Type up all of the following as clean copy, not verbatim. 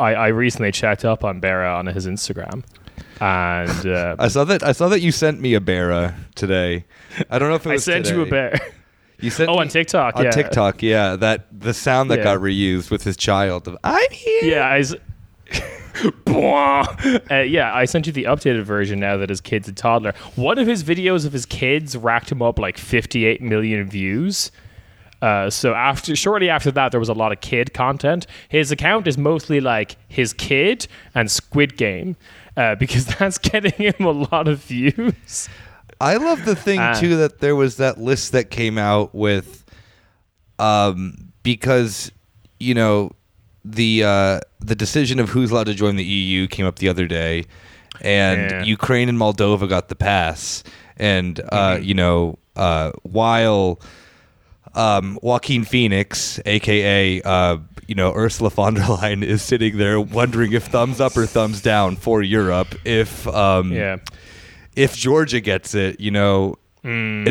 I recently checked up on Bera on his Instagram. And I saw that you sent me a Bera today. I don't know if it was you a Bera. You sent on TikTok. On TikTok, yeah. That the sound that got reused with his child of "I'm here." Yeah, I sent you the updated version now that his kid's a toddler. One of his videos of his kids racked him up like 58 million views. So shortly after that, there was a lot of kid content. His account is mostly like his kid and Squid Game, because that's getting him a lot of views. I love the thing too that there was that list that came out with, because you know the decision of who's allowed to join the EU came up the other day, and Ukraine and Moldova got the pass, and while Joaquin Phoenix, aka Ursula von der Leyen, is sitting there wondering if thumbs up or thumbs down for Europe if Georgia gets it, in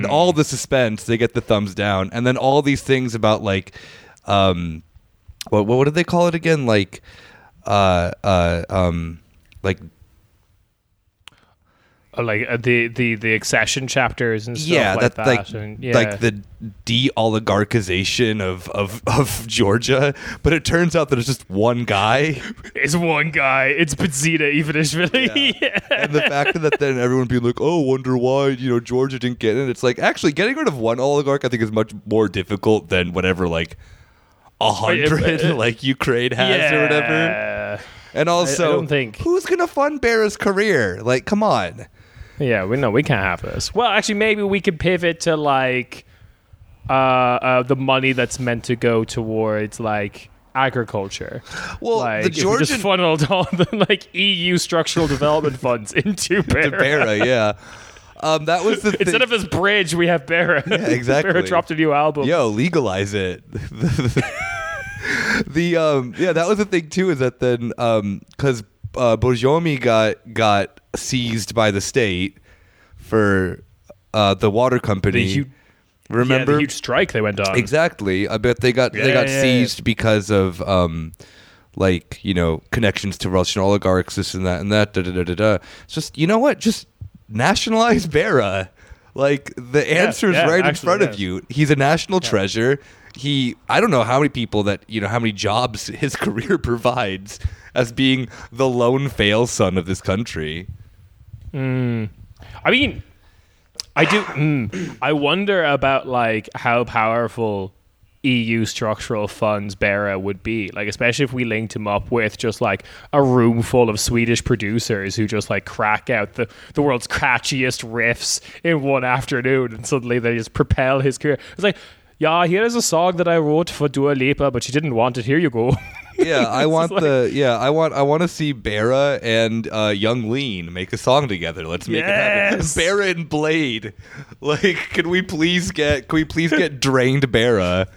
all the suspense, they get the thumbs down. And then all these things about like, what did they call it again? The accession chapters and stuff like the de-oligarchization of Georgia, but it turns out that it's just one guy. It's Bidzina Ivanishvili. Yeah. And the fact that then everyone being like, oh, wonder why Georgia didn't get in. It's like actually getting rid of one oligarch, I think, is much more difficult than whatever 100 like Ukraine has or whatever. And also, I don't think who's gonna fund Bera's career? Like, come on. Yeah, we can't have this. Well, actually, maybe we could pivot to the money that's meant to go towards agriculture. Well, the Georgian just funneled all the EU structural development funds into Bera. Yeah. That was the thing. Instead of his bridge, we have Bera. Yeah, exactly. Bera dropped a new album. Yo, legalize it. That was the thing too, is that then because Bourjomi got seized by the state for the water company. The huge strike they went on. Exactly. I bet they got seized because of connections to Russian oligarchs, this and that and that. It's just just nationalize Bera. The answer's of you. He's a national treasure. I don't know how many people how many jobs his career provides as being the lone fail son of this country. I mean, I do. I wonder about how powerful EU structural funds Bera would be, especially if we linked him up with just a room full of Swedish producers who just crack out the world's catchiest riffs in one afternoon, and suddenly they just propel his career. It's yeah, here is a song that I wrote for Dua Lipa, but she didn't want it. Here you go. Yeah, I want I want to see Bera and Young Lean make a song together. Let's make it happen. Bera and Blade. Can we please get drained Bera?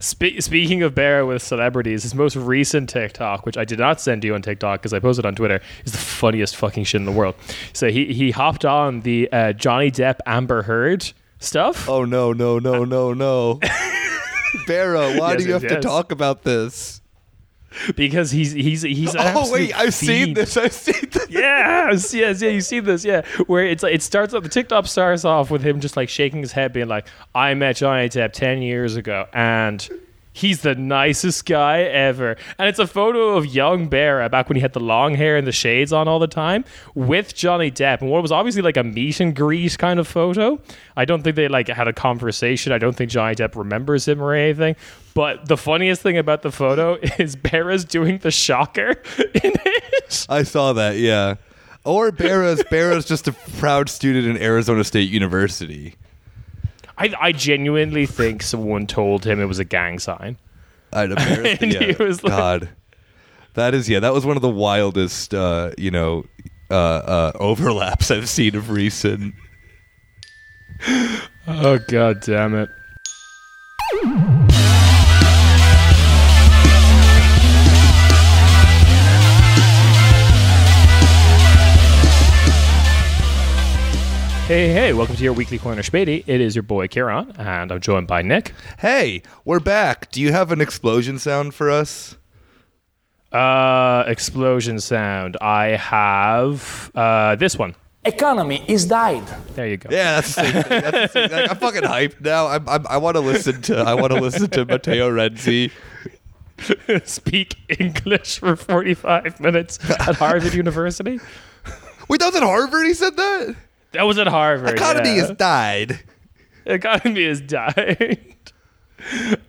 Speaking of Bera with celebrities, his most recent TikTok, which I did not send you on TikTok because I posted on Twitter, is the funniest fucking shit in the world. So he hopped on the Johnny Depp Amber Heard stuff. Oh no. Bera, why do you have to talk about this? Because he's oh wait, I've seen this. Yes, you see this, where it's it starts up, the TikTok starts off with him just shaking his head, being I met Johnny Depp 10 years ago and he's the nicest guy ever. And it's a photo of young Bera back when he had the long hair and the shades on all the time with Johnny Depp. And what was obviously a meet and greet kind of photo. I don't think they had a conversation. I don't think Johnny Depp remembers him or anything. But the funniest thing about the photo is Bera's doing the shocker in it. I saw that, yeah. Or Bera's just a proud student in Arizona State University. I genuinely think someone told him it was a gang sign. I'd embarrass him. He was God. That was one of the wildest, overlaps I've seen of recent. Oh, God damn it. Hey, welcome to your weekly corner, Spady. It is your boy, Kieran, and I'm joined by Nick. Hey, we're back. Do you have an explosion sound for us? Explosion sound. I have this one. Economy is died. There you go. Yeah, that's the same thing. That's the same thing. Like, I'm fucking hyped now. I want to listen to Matteo Renzi speak English for 45 minutes at Harvard University. Wait, that was at Harvard. He said that. That was at Harvard. Economy has died. Economy has died.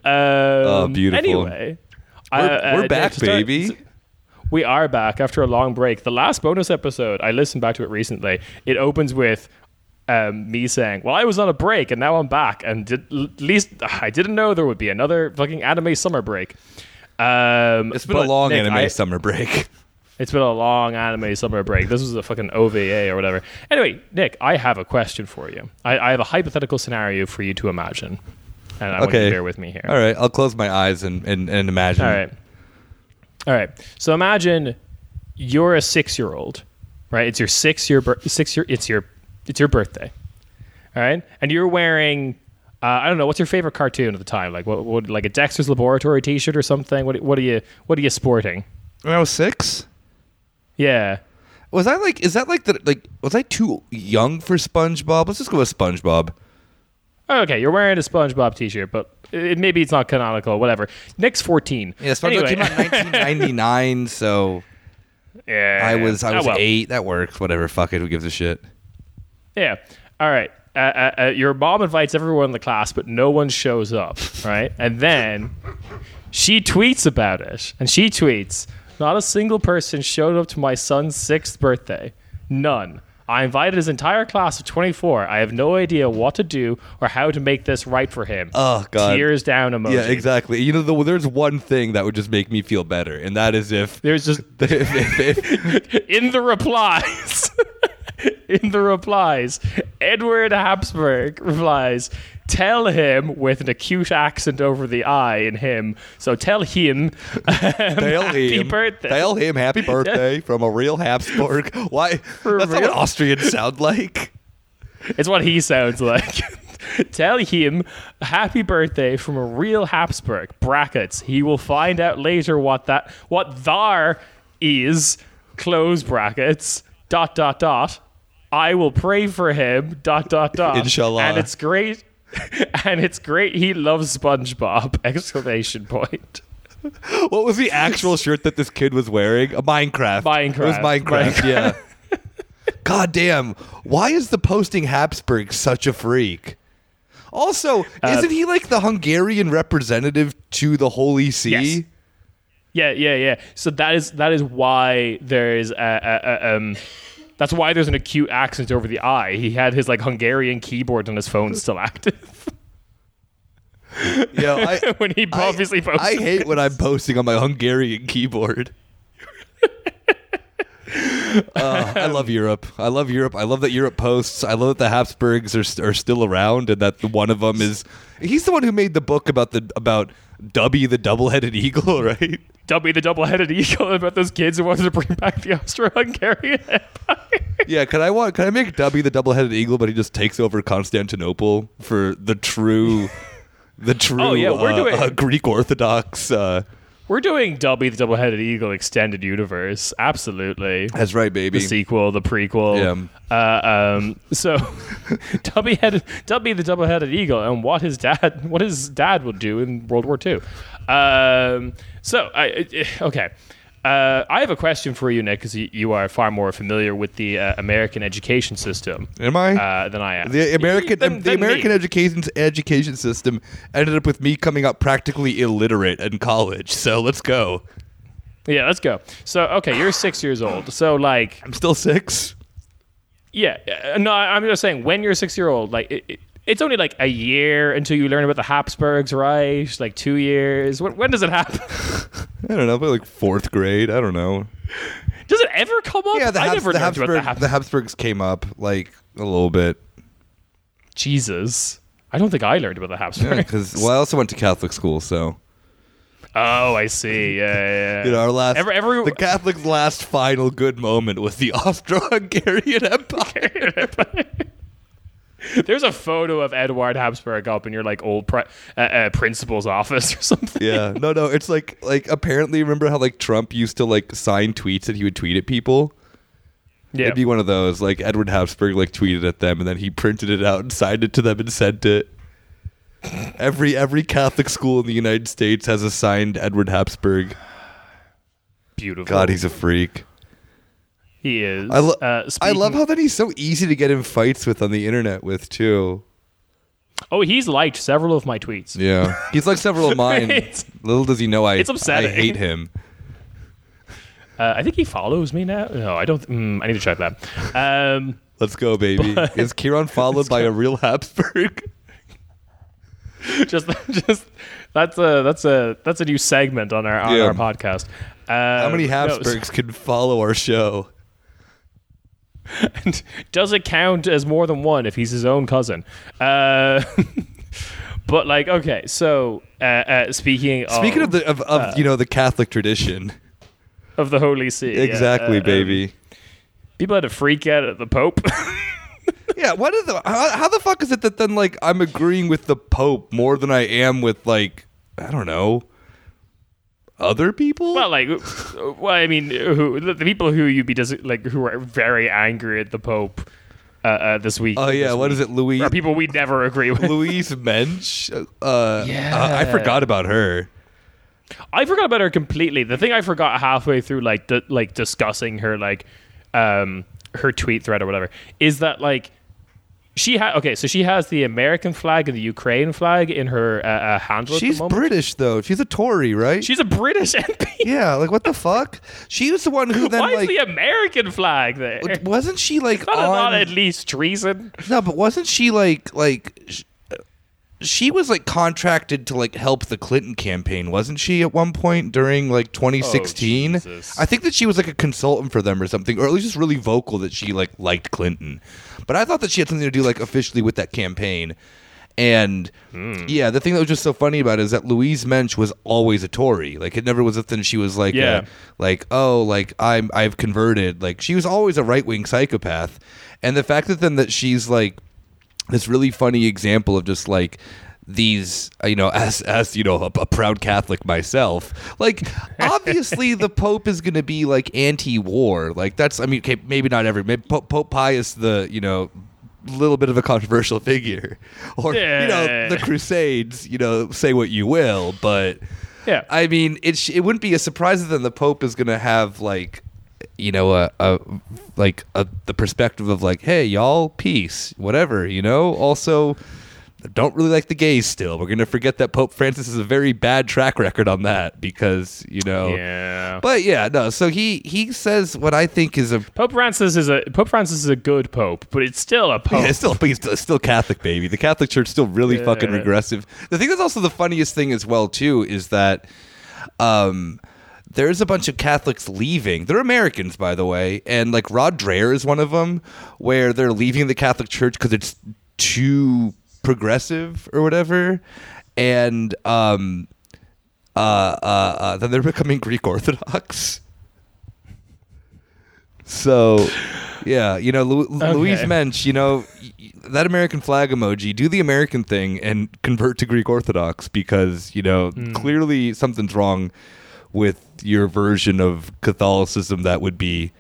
Oh, beautiful. Anyway, we're back, baby. We are back after a long break. The last bonus episode, I listened back to it recently. It opens with me saying, well, I was on a break and now I'm back. And at least I didn't know there would be another fucking anime summer break. It's been a long anime summer break. It's been a long anime summer break. This was a fucking OVA or whatever. Anyway, Nick, I have a question for you. I have a hypothetical scenario for you to imagine. And I want you to bear with me here. All right. I'll close my eyes and imagine. All right. All right. So imagine you're a 6-year-old, right? It's your it's your birthday. All right. And you're wearing, I don't know, what's your favorite cartoon at the time? Like what like a Dexter's Laboratory t-shirt or something? What are you sporting? When I was 6? Yeah. Was I like, is that like the, like, was I too young for SpongeBob? Let's just go with SpongeBob. Okay, you're wearing a SpongeBob t-shirt, but maybe it's not canonical, whatever. Nick's 14. Yeah, SpongeBob came out in 1999, so yeah, I was 8. That works. Whatever. Fuck it. Who gives a shit? Yeah. All right. Your mom invites everyone in the class, but no one shows up, right? And then she tweets about it, and she tweets, "Not a single person showed up to my son's 6th birthday. None. I invited his entire class of 24. I have no idea what to do or how to make this right for him." Oh, God. Tears down emoji. Yeah, exactly. You know, there's one thing that would just make me feel better, and that is if... There's just... in the replies... in the replies, Edward Habsburg replies, "Tell him," with an acute accent over the I in him. So tell him, tell him happy birthday from a real Habsburg. Why? For that's real? Not what Austrians sound like. It's what he sounds like. Tell him happy birthday from a real Habsburg. Brackets. He will find out later what thar is. Close brackets. .. I will pray for him, .. Inshallah. And it's great he loves SpongeBob, ! What was the actual shirt that this kid was wearing? A Minecraft. It was Minecraft. Yeah. God damn. Why is the posting Habsburg such a freak? Also, isn't he like the Hungarian representative to the Holy See? Yes. Yeah. So that is why there is that's why there's an acute accent over the I. He had his like Hungarian keyboard on his phone still active. Yeah, when he obviously posted. I hate when I'm posting on my Hungarian keyboard. I love Europe. I love Europe. I love that Europe posts. I love that the Habsburgs are still around, and that one of them is. He's the one who made the book about Dubby the double-headed eagle, right? Dubby the double-headed eagle, about those kids who wanted to bring back the Austro-Hungarian Empire. Yeah, can I make Dubby the double-headed eagle, but he just takes over Constantinople for the true oh, yeah, we're doing... Greek Orthodox. We're doing Dubby the double-headed eagle extended universe. Absolutely. That's right, baby. The sequel, the prequel. Yeah. So Dubby the double-headed eagle and what his dad would do in World War II. Okay. I have a question for you, Nick, because you are far more familiar with the American education system. Am I? Than I am. The American education system ended up with me coming out practically illiterate in college. So let's go. Yeah, let's go. So, okay, you're 6 years old. So, like... I'm still 6? Yeah. No, I'm just saying, when you're a 6-year-old, like... It's only like a year until you learn about the Habsburgs, right? Like 2 years. When does it happen? I don't know. But like 4th grade. I don't know. Does it ever come up? Yeah, the Habsburgs came up like a little bit. Jesus. I don't think I learned about the Habsburgs. Yeah, I also went to Catholic school, so. Oh, I see. Yeah. You know, the Catholics' last final good moment was the Austro-Hungarian Empire. There's a photo of Edward Habsburg up in your like old principal's office or something. Yeah, no, it's like apparently remember how like Trump used to like sign tweets that he would tweet at people. Yeah, it'd be one of those like Edward Habsburg like tweeted at them and then he printed it out and signed it to them and sent it. Every Catholic school in the United States has a signed Edward Habsburg. Beautiful. God, he's a freak. He is. I love how that he's so easy to get in fights with on the internet with too. Oh, he's liked several of my tweets. Yeah, he's liked several of mine. Little does he know it's upsetting. I hate him. I think he follows me now. No, I don't. I need to check that. Let's go, baby. Is Kieran followed by a real Habsburg? just that's a new segment on our podcast. How many Habsburgs can follow our show? And does it count as more than one if he's his own cousin? But like, okay, so speaking of the Catholic tradition of the Holy See, exactly, baby. People had a freak out at the Pope. Yeah, how the fuck is it that then like I'm agreeing with the Pope more than I am with like I don't know other people? Well, like, I mean, the people who you'd be who are very angry at the Pope this week? Oh yeah, what is it, Louise? Are people we'd never agree with? Louise Mensch. I forgot about her. I forgot about her completely. The thing I forgot halfway through, discussing her, her tweet thread or whatever, is that like. So she has the American flag and the Ukraine flag in her handle. She's at the British, though. She's a Tory, right? She's a British MP. Yeah, like what the fuck? She was the one who then. Why is the American flag there? Wasn't she like? It's not at least treason. No, but wasn't she she was like contracted to like help the Clinton campaign, wasn't she? At one point during like 2016, I think that she was like a consultant for them or something, or at least just really vocal that she like liked Clinton. But I thought that she had something to do like officially with that campaign. And yeah, the thing that was just so funny about it is that Louise Mensch was always a Tory. Like it never was a thing. She was like, I've converted. Like she was always a right wing psychopath. And the fact that then that she's like. This really funny example of just like these, as a proud Catholic myself, like obviously the Pope is going to be like anti-war. Like that's, maybe not every Pope Pius, little bit of a controversial figure, or the Crusades. Say what you will, but yeah, I mean it wouldn't be a surprise that the Pope is going to have like. The perspective of like, hey, y'all, peace, whatever, Also, don't really like the gays still. We're going to forget that Pope Francis has a very bad track record on that because, Yeah. But yeah, no, so he says what I think is a... Pope Francis is a good pope, but it's still a pope. Yeah, it's still Catholic, baby. The Catholic Church is still really fucking regressive. The thing that's also the funniest thing as well, too, is that... There's a bunch of Catholics leaving. They're Americans, by the way. And like Rod Dreher is one of them where they're leaving the Catholic Church because it's too progressive or whatever. And then they're becoming Greek Orthodox. So, yeah, Louise Mensch, that American flag emoji, do the American thing and convert to Greek Orthodox because, clearly something's wrong with your version of Catholicism that would be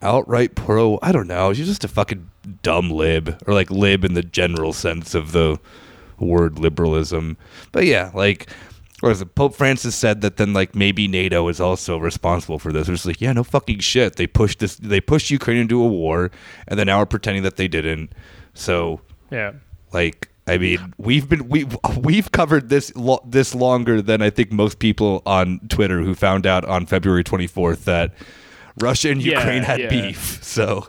outright pro. I don't know. She's just a fucking dumb lib, or like lib in the general sense of the word liberalism. But yeah, like, or as Pope Francis said that then like maybe NATO is also responsible for this. It's like, yeah, no fucking shit. They pushed Ukraine into a war and then now are pretending that they didn't. So yeah, like. I mean, we've covered this longer than I think most people on Twitter who found out on February 24th that Russia and Ukraine had beef. So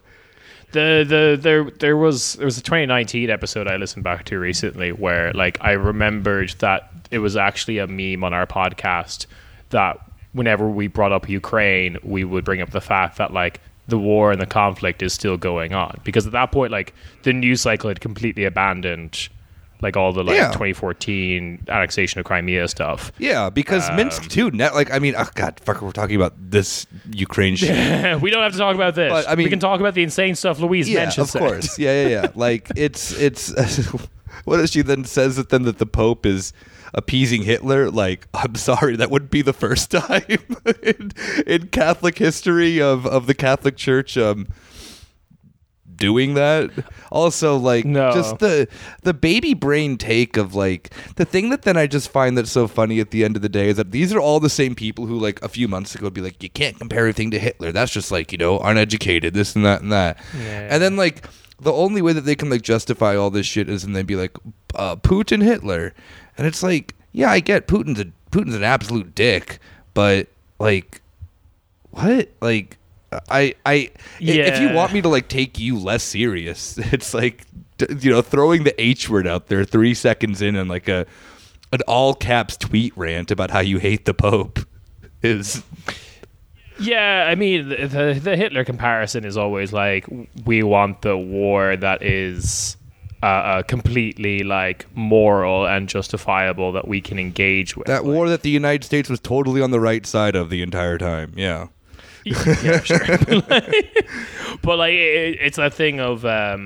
there was a 2019 episode I listened back to recently where like I remembered that it was actually a meme on our podcast that whenever we brought up Ukraine, we would bring up the fact that like. The war and the conflict is still going on because at that point, like the news cycle had completely abandoned like all the 2014 annexation of Crimea stuff. Yeah, because Minsk too. We're talking about this Ukraine shit. We don't have to talk about this. But, we can talk about the insane stuff Louise Mensch said. Yeah, of course. Yeah. It's. What if she then says that the Pope is appeasing Hitler? I'm sorry, that wouldn't be the first time in Catholic history of the Catholic Church doing that. Also, just the baby brain take of the thing that then I just find that's so funny at the end of the day is that these are all the same people who a few months ago would be like, you can't compare everything to Hitler. That's just uneducated, this and that and that. Yeah. And then the only way that they can justify all this shit is, and they'd be Putin, Hitler, and it's I get Putin's an absolute dick, but what? If you want me to take you less serious, it's throwing the H word out there 3 seconds in and an all caps tweet rant about how you hate the Pope is. Yeah, the Hitler comparison is always we want the war that is completely moral and justifiable that we can engage with. That war that the United States was totally on the right side of the entire time. Yeah. Yeah, sure. It's that thing of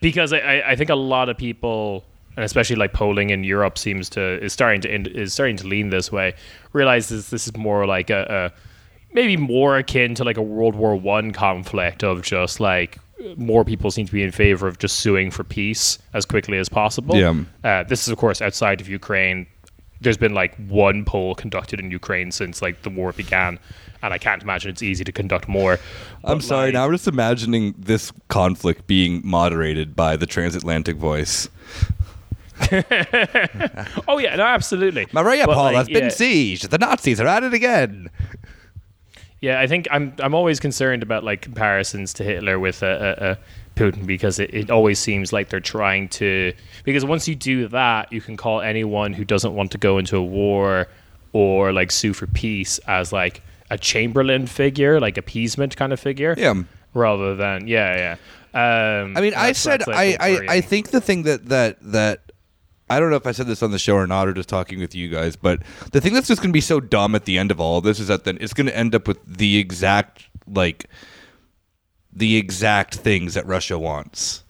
because I think a lot of people, and especially polling in Europe is starting to lean this way, realizes this is more a maybe more akin to a World War I conflict of just more people seem to be in favor of just suing for peace as quickly as possible. Yeah. This is of course outside of Ukraine. There's been one poll conducted in Ukraine since the war began, and I can't imagine it's easy to conduct more. I'm sorry, now I'm just imagining this conflict being moderated by the transatlantic voice. Oh yeah, no, absolutely. Maria Paul has been sieged. The Nazis are at it again. Yeah, I think I'm always concerned about comparisons to Hitler with Putin, because it always seems they're trying to, because once you do that, you can call anyone who doesn't want to go into a war or sue for peace as a Chamberlain figure, appeasement kind of figure. Yeah. Rather than I think the thing that I don't know if I said this on the show or not, or just talking with you guys, but the thing that's just going to be so dumb at the end of all of this is that then it's going to end up with the exact things that Russia wants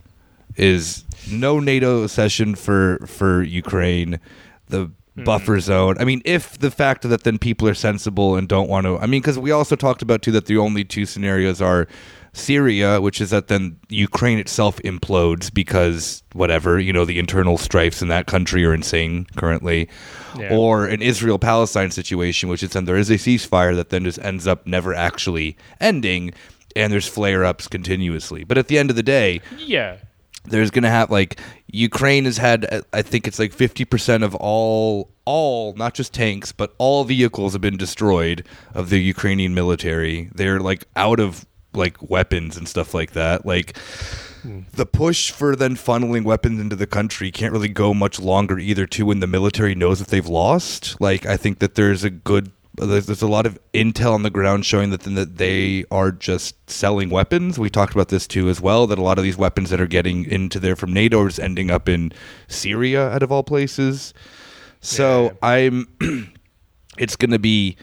is no NATO accession for Ukraine, the buffer zone. If the fact that then people are sensible and don't want to, because we also talked about too that the only two scenarios are Syria, which is that then Ukraine itself implodes because whatever, the internal strifes in that country are insane currently, or an Israel-Palestine situation, which is then there is a ceasefire that then just ends up never actually ending, and there's flare-ups continuously. But at the end of the day, there's going to have Ukraine has had, I think it's 50% of all not just tanks but all vehicles have been destroyed of the Ukrainian military. They're out of weapons and stuff like that. The push for then funneling weapons into the country can't really go much longer either too, when the military knows that they've lost. I think that there's a lot of intel on the ground showing that they are just selling weapons. We talked about this too as well, that a lot of these weapons that are getting into there from NATO is ending up in Syria out of all places. So it's going to be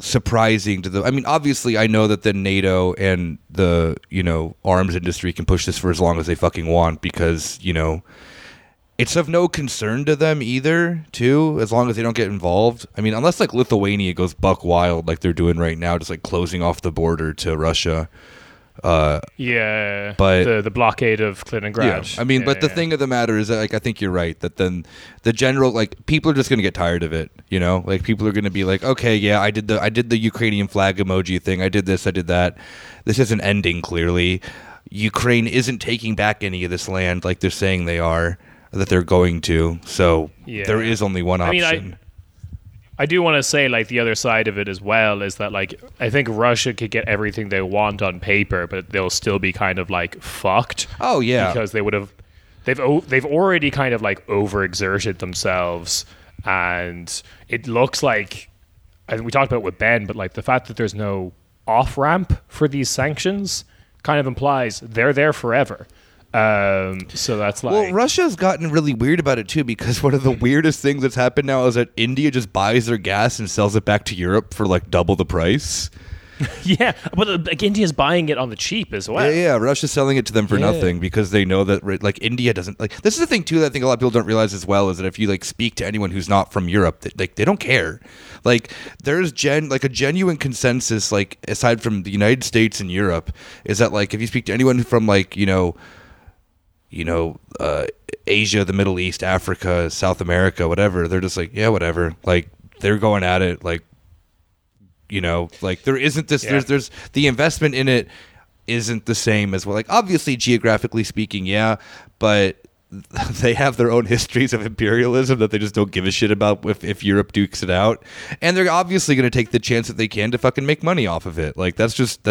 surprising to the, obviously I know that the NATO and the, arms industry can push this for as long as they fucking want, because, it's of no concern to them either too, as long as they don't get involved. Unless Lithuania goes buck wild like they're doing right now, just closing off the border to Russia. But the blockade of Kaliningrad. The thing of the matter is that I think you're right that then the general people are just going to get tired of it. People are going to be okay, yeah, I did the Ukrainian flag emoji thing. I did this. I did that. This isn't ending clearly. Ukraine isn't taking back any of this land like they're saying they are, that they're going to. So there is only one option. I do want to say, the other side of it as well is that, I think Russia could get everything they want on paper, but they'll still be kind of, fucked. Oh, yeah. Because they've already kind of, overexerted themselves. And it looks like, I think we talked about it with Ben, but, the fact that there's no off-ramp for these sanctions kind of implies they're there forever. So that's like... Well, Russia's gotten really weird about it too, because one of the weirdest things that's happened now is that India just buys their gas and sells it back to Europe for like double the price. Yeah, but like, India's buying it on the cheap as well. Yeah, Russia's selling it to them for nothing, because they know that like India doesn't like. This is the thing too that I think a lot of people don't realize as well, is that if you like speak to anyone who's not from Europe, that like they don't care. Like there's a genuine consensus, like aside from the United States and Europe, is that like if you speak to anyone from like you know Asia, the Middle East, Africa, South America, whatever, they're just like, yeah, whatever. Like they're going at it like. You know, like there isn't this. Yeah. There's the investment in it isn't the same as well. Like obviously, geographically speaking, yeah, but they have their own histories of imperialism that they just don't give a shit about if Europe dukes it out, and they're obviously going to take the chance that they can to fucking make money off of it. Like that's just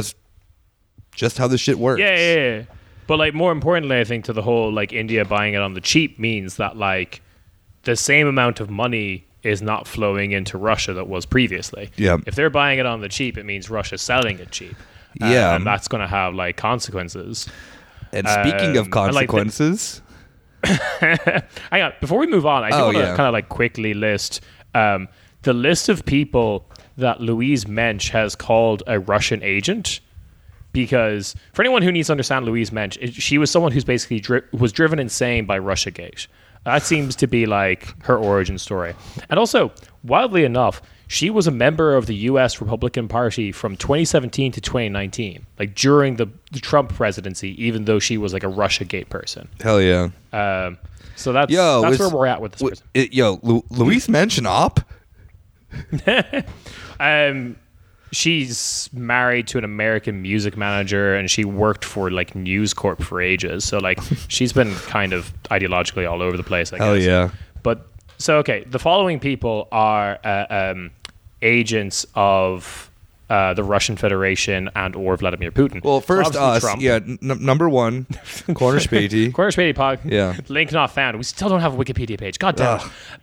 how this shit works. Yeah. But like more importantly, I think to the whole like India buying it on the cheap means that like the same amount of money is not flowing into Russia that was previously. Yeah. If they're buying it on the cheap, it means Russia's selling it cheap. Yeah. And that's going to have like consequences. And speaking of consequences... Hang on. Before we move on, I do want to kind of like quickly list the list of people that Louise Mensch has called a Russian agent. Because for anyone who needs to understand Louise Mensch, she was someone who's basically was driven insane by Russiagate. That seems to be like her origin story. And also, wildly enough, she was a member of the U.S. Republican Party from 2017 to 2019, like during the Trump presidency, even though she was like a Russiagate person. Hell yeah. So that's where we're at with this person. Louise Mensch op? She's married to an American music manager, and she worked for like News Corp for ages. So like she's been kind of ideologically all over the place, I guess. Oh yeah. But so okay, the following people are agents of the Russian Federation and or Vladimir Putin. Well, first us, Trump. Yeah. Number one, Corner Spady Pog. Yeah. Link not found. We still don't have a Wikipedia page. God damn.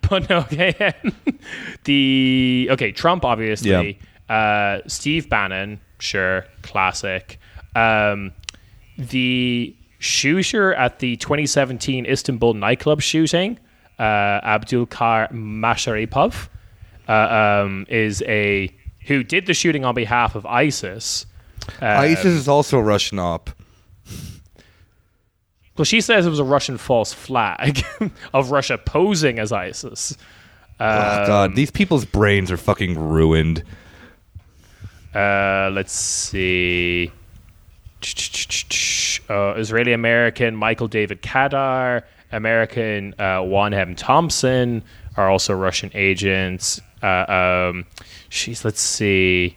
But no, okay. Trump obviously. Yeah. Steve Bannon, sure, classic. The shooter at the 2017 Istanbul nightclub shooting, Abdulkar Masharipov, who did the shooting on behalf of ISIS. ISIS is also a Russian op. Well, she says it was a Russian false flag of Russia posing as ISIS. God, these people's brains are fucking ruined. Let's see. Israeli-American Michael David Kadar, American Wanhem Thompson are also Russian agents. Let's see.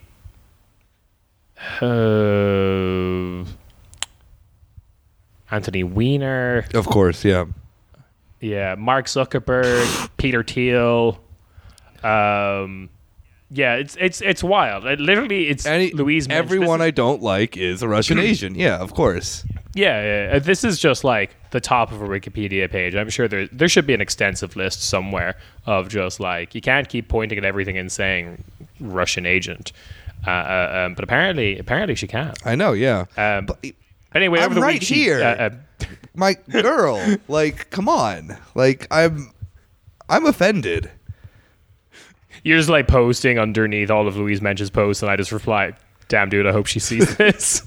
Anthony Weiner. Of course, yeah. Yeah, Mark Zuckerberg, Peter Thiel. Yeah, it's wild. Louise Mensch. Everyone I don't like is a Russian Asian. Yeah, of course. Yeah, this is just like the top of a Wikipedia page. I'm sure there should be an extensive list somewhere of just like, you can't keep pointing at everything and saying Russian agent. But apparently she can. I know, yeah. Anyway, I'm over the right week, here. My girl, like, come on. Like, I'm offended. You're just like posting underneath all of Louise Mensch's posts, and I just reply, "Damn, dude, I hope she sees this."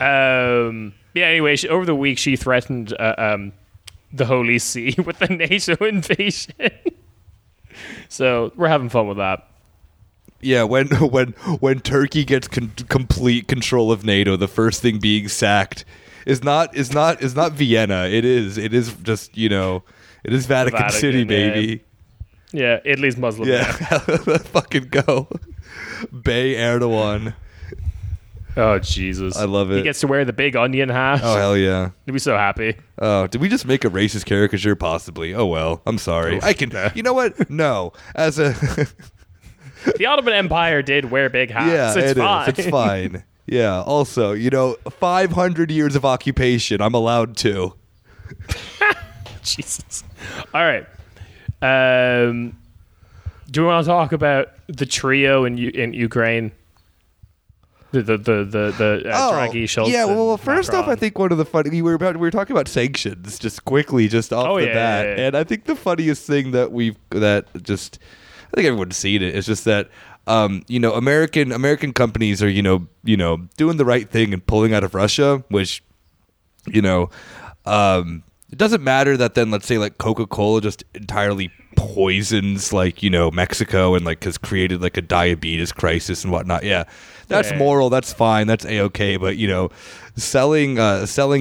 Anyway, over the week, she threatened the Holy See with the NATO invasion. So we're having fun with that. Yeah, when Turkey gets complete control of NATO, the first thing being sacked is not Vienna. It is just, you know, it is Vatican City, baby. Yeah. Yeah, Italy's Muslim. Yeah, fucking go. Bay Erdogan. Oh, Jesus. I love it. He gets to wear the big onion hat. Oh, hell yeah. He'd be so happy. Oh, did we just make a racist caricature? Possibly. Oh, well. I'm sorry. I can... You know what? No. As a... The Ottoman Empire did wear big hats. Yeah, it's fine. Yeah, also, you know, 500 years of occupation. I'm allowed to. Jesus. All right. Do we want to talk about the trio in Ukraine? Draghi, Scholz. Yeah, well, first Macron. Off, I think one of the funny we were talking about sanctions just quickly, just off the bat, and I think the funniest thing that I think everyone's seen it. It's just that American companies are doing the right thing and pulling out of Russia, which it doesn't matter that then let's say like Coca-Cola just entirely poisons Mexico and has created a diabetes crisis and whatnot. Yeah, that's moral. That's fine. That's A-okay. But selling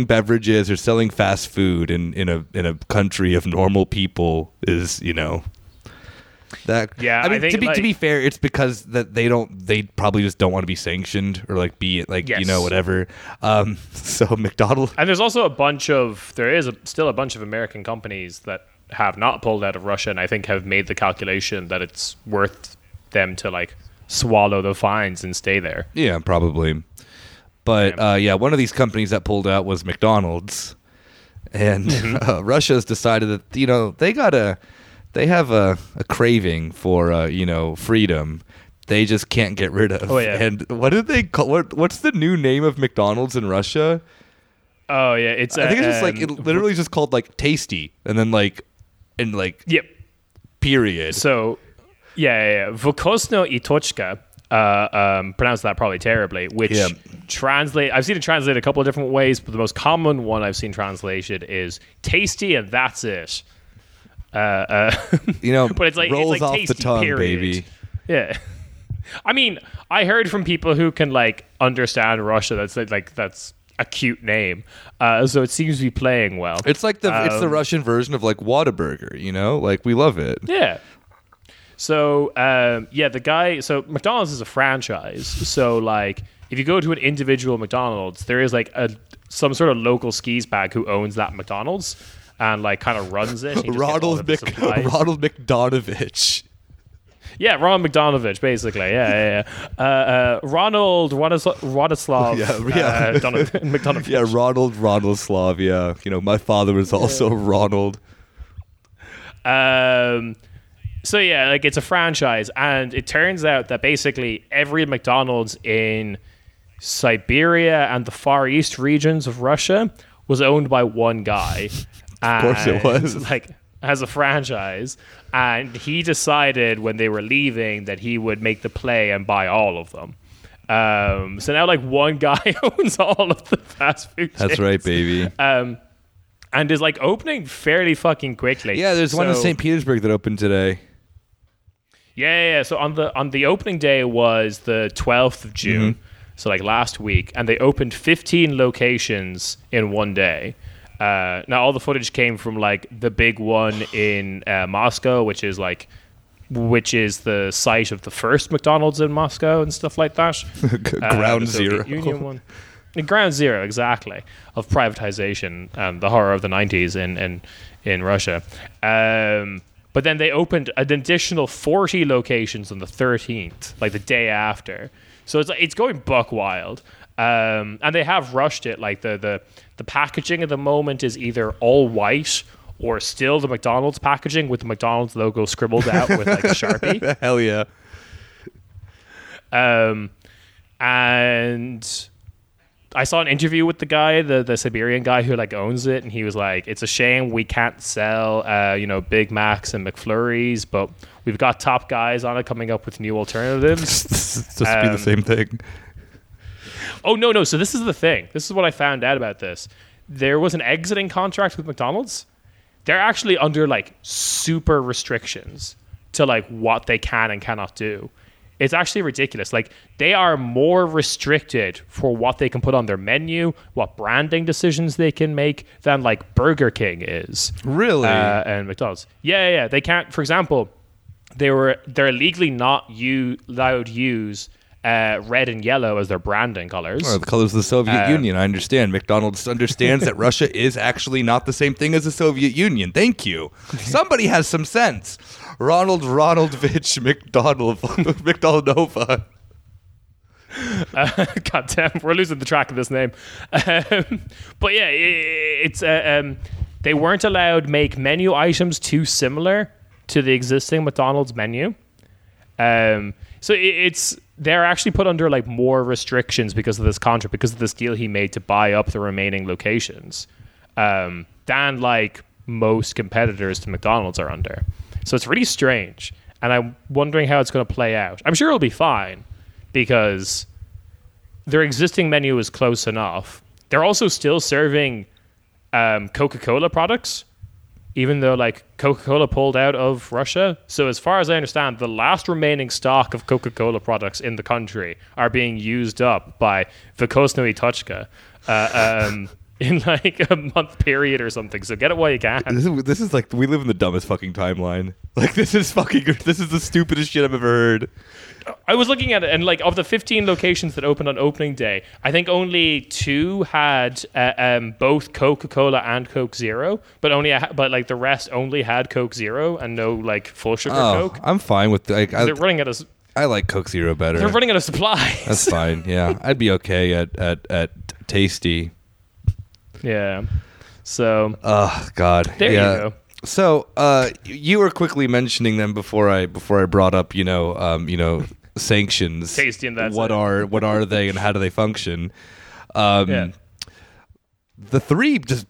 beverages or selling fast food in a country of normal people is that. Yeah, I mean, think, to be fair, it's because that they probably just don't want to be sanctioned or whatever. So McDonald's, and there's also still a bunch of American companies that have not pulled out of Russia, and I think have made the calculation that it's worth them to swallow the fines and stay there. Yeah, probably. But one of these companies that pulled out was McDonald's, and Russia's decided that they have a craving for freedom. They just can't get rid of. Oh, yeah. And what did they call? What's the new name of McDonald's in Russia? Oh yeah, I think it's just it literally just called Tasty, and then yep, period. So Vkusno I Tochka, pronounced that probably terribly, which translate I've seen it translated a couple of different ways, but the most common one I've seen translated is tasty and that's it. But it's rolls off tasty, the tongue, period. Baby. Yeah. I mean, I heard from people who can understand Russia that's a cute name, so it seems to be playing well. It's it's the Russian version of Whataburger, we love it. Yeah. So the guy. So McDonald's is a franchise. So if you go to an individual McDonald's, there is some sort of local skis bag who owns that McDonald's and kind of runs it. Ronald McDonovich. Yeah, Ron McDonovich, basically. Yeah. Ronald Radoslav McDonovich. Yeah, Ronald Radoslav, yeah. My father was also Ronald. So, yeah, it's a franchise. And it turns out that basically every McDonald's in Siberia and the Far East regions of Russia was owned by one guy. Of course it was. Has a franchise, and he decided when they were leaving that he would make the play and buy all of them. So now one guy owns all of the fast food chains. That's right, baby. And is opening fairly fucking quickly. Yeah, there's one in St. Petersburg that opened today. Yeah. So on the opening day was the 12th of June, so last week, and they opened 15 locations in one day. Now all the footage came from the big one in Moscow, which is the site of the first McDonald's in Moscow and stuff like that. Ground Zero. Union one. Ground Zero, exactly, of privatization and the horror of the 90s in Russia. But then they opened an additional 40 locations on the 13th, the day after. So it's going buck wild. And they have rushed it. The packaging at the moment is either all white or still the McDonald's packaging with the McDonald's logo scribbled out with a Sharpie. Hell yeah. And I saw an interview with the guy, the Siberian guy who owns it, and he was like, "It's a shame we can't sell Big Macs and McFlurries, but we've got top guys on it coming up with new alternatives." It's just be the same thing. Oh, no. So this is the thing. This is what I found out about this. There was an exiting contract with McDonald's. They're actually under super restrictions to what they can and cannot do. It's actually ridiculous. They are more restricted for what they can put on their menu, what branding decisions they can make than Burger King is. Really? And McDonald's. Yeah. They can't, for example, they're legally not allowed use red and yellow as their branding colors. Oh, the colors of the Soviet Union. I understand. McDonald's understands that Russia is actually not the same thing as the Soviet Union. Thank you. Somebody has some sense. Ronaldovich McDonald McDonaldova. Goddamn, we're losing the track of this name. But yeah, it's they weren't allowed make menu items too similar to the existing McDonald's menu. So they're actually put under like more restrictions because of this contract, because of this deal he made to buy up the remaining locations than like most competitors to McDonald's are under. So it's really strange. And I'm wondering how it's going to play out. I'm sure it'll be fine because their existing menu is close enough. They're also still serving Coca-Cola products, even though like Coca-Cola pulled out of Russia. So as far as I understand, the last remaining stock of Coca-Cola products in the country are being used up by Vkusno i Tochka in like a month period or something. So get it while you can. This is like, we live in the dumbest fucking timeline. Like this is the stupidest shit I've ever heard. I was looking at it, and like of the 15 locations that opened on opening day, I think only 2 had both Coca-Cola and Coke Zero, but like the rest only had Coke Zero and no like full sugar Coke. I'm fine with like they're running out of. I like Coke Zero better. They're running out of supply. That's fine. Yeah, I'd be okay at Tasty. Yeah. So. Oh God. There you go. So you were quickly mentioning them before I brought up sanctions. Tasty and that's what are they and how do they function? The three just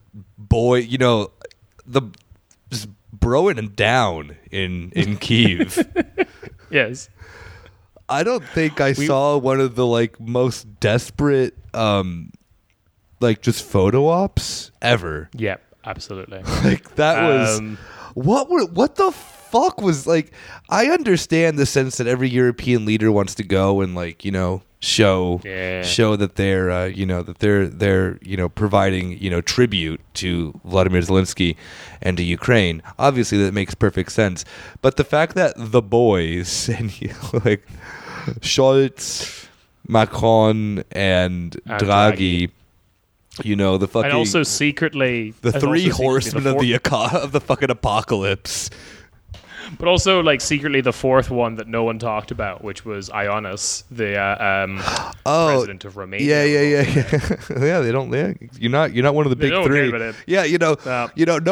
just broing them down in Kyiv. Yes, I don't think we saw one of the like most desperate like just photo ops ever. Yeah. Absolutely. Like that was what the fuck was like. I understand the sense that every European leader wants to go and like show that they're they're providing tribute to Vladimir Zelensky and to Ukraine. Obviously, that makes perfect sense. But the fact that the boys and like Scholz, Macron, and Draghi. The fucking... And also secretly... The three horsemen of the fucking apocalypse. But also, like, secretly the fourth one that no one talked about, which was Iohannis, the president of Romania. Yeah. Yeah, they don't... Yeah, you're not one of the big three. Yeah, no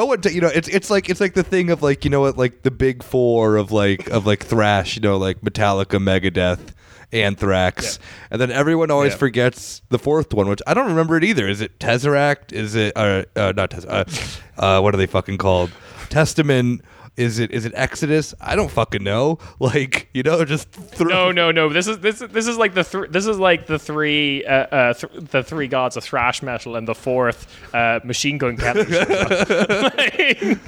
one... it's like the thing of, like, the big four of thrash, like Metallica, Megadeth, Anthrax, and then everyone always forgets the fourth one, which I don't remember it either. Is it Tesseract? Is it not Tesseract? What are they fucking called? Testament? Is it Exodus? I don't fucking know. Like just no. This is like the three the three gods of thrash metal, and the fourth Machine Gun Kelly.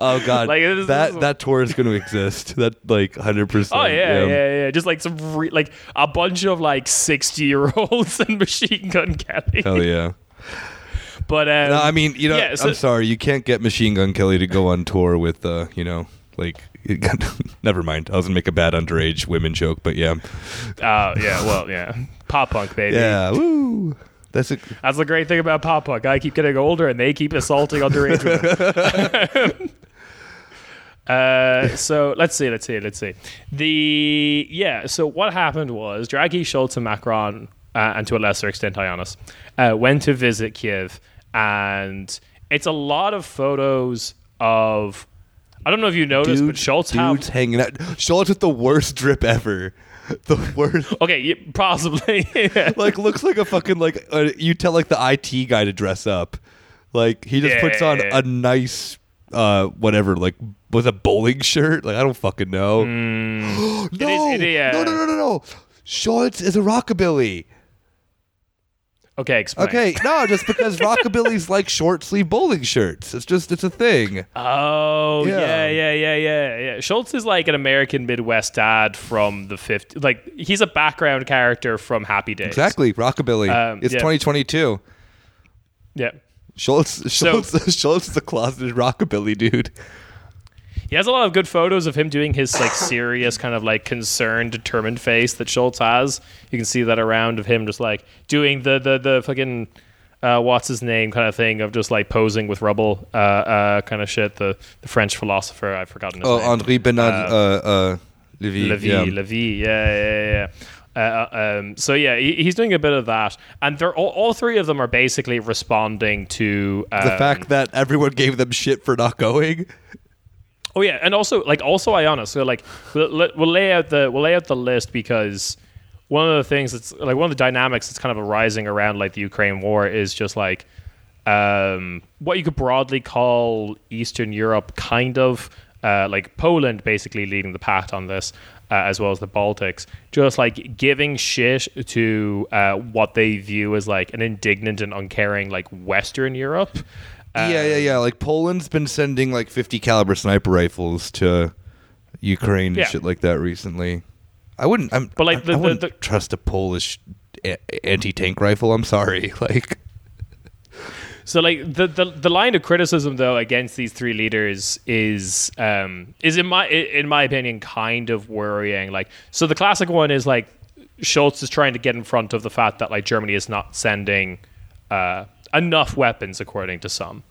Oh God! Like, that tour is going to exist. That like 100%. Oh yeah. Just like some like a bunch of like 60-year-olds and Machine Gun Kelly. Hell yeah! But no, I mean I'm sorry, you can't get Machine Gun Kelly to go on tour with never mind. I was gonna make a bad underage women joke, but yeah. Pop punk baby. Yeah, woo. That's the great thing about pop punk. I keep getting older, and they keep assaulting underage women. So let's see. So what happened was Draghi, Scholz, and Macron, and to a lesser extent Iohannis, went to visit Kyiv, and it's a lot of photos of. I don't know if you noticed, but dudes hanging out. Scholz with the worst drip ever. The worst. Okay, possibly. Like looks like a fucking like you tell like the IT guy to dress up. Like he just puts on a nice whatever like was a bowling shirt. Like I don't fucking know. No. Scholz is a rockabilly. Okay, explain. Okay, no, just because rockabilly's like short sleeve bowling shirts. It's a thing. Oh, yeah. Scholz is like an American Midwest dad from the 50s. Like, he's a background character from Happy Days. Exactly, rockabilly. It's 2022. Yeah. Scholz is a closeted rockabilly dude. He has a lot of good photos of him doing his like serious kind of like concerned, determined face that Scholz has. You can see that around of him just like doing the fucking what's his name kind of thing of just like posing with rubble kind of shit. The French philosopher, I've forgotten his name. Henri Bernard Lévy. So he's doing a bit of that, and they're all three of them are basically responding to the fact that everyone gave them shit for not going. Oh yeah, and also Iohannis. So we'll lay out the list, because one of the things that's like one of the dynamics that's kind of arising around like the Ukraine war is just like what you could broadly call Eastern Europe, kind of like Poland basically leading the path on this, as well as the Baltics, just like giving shit to what they view as like an indignant and uncaring like Western Europe. Yeah. Like Poland's been sending like 50 caliber sniper rifles to Ukraine and shit like that recently. I wouldn't trust a Polish anti-tank rifle. I'm sorry. Like, so like the line of criticism though against these three leaders is in my opinion kind of worrying. Like, so the classic one is like Scholz is trying to get in front of the fact that like Germany is not sending enough weapons, according to some.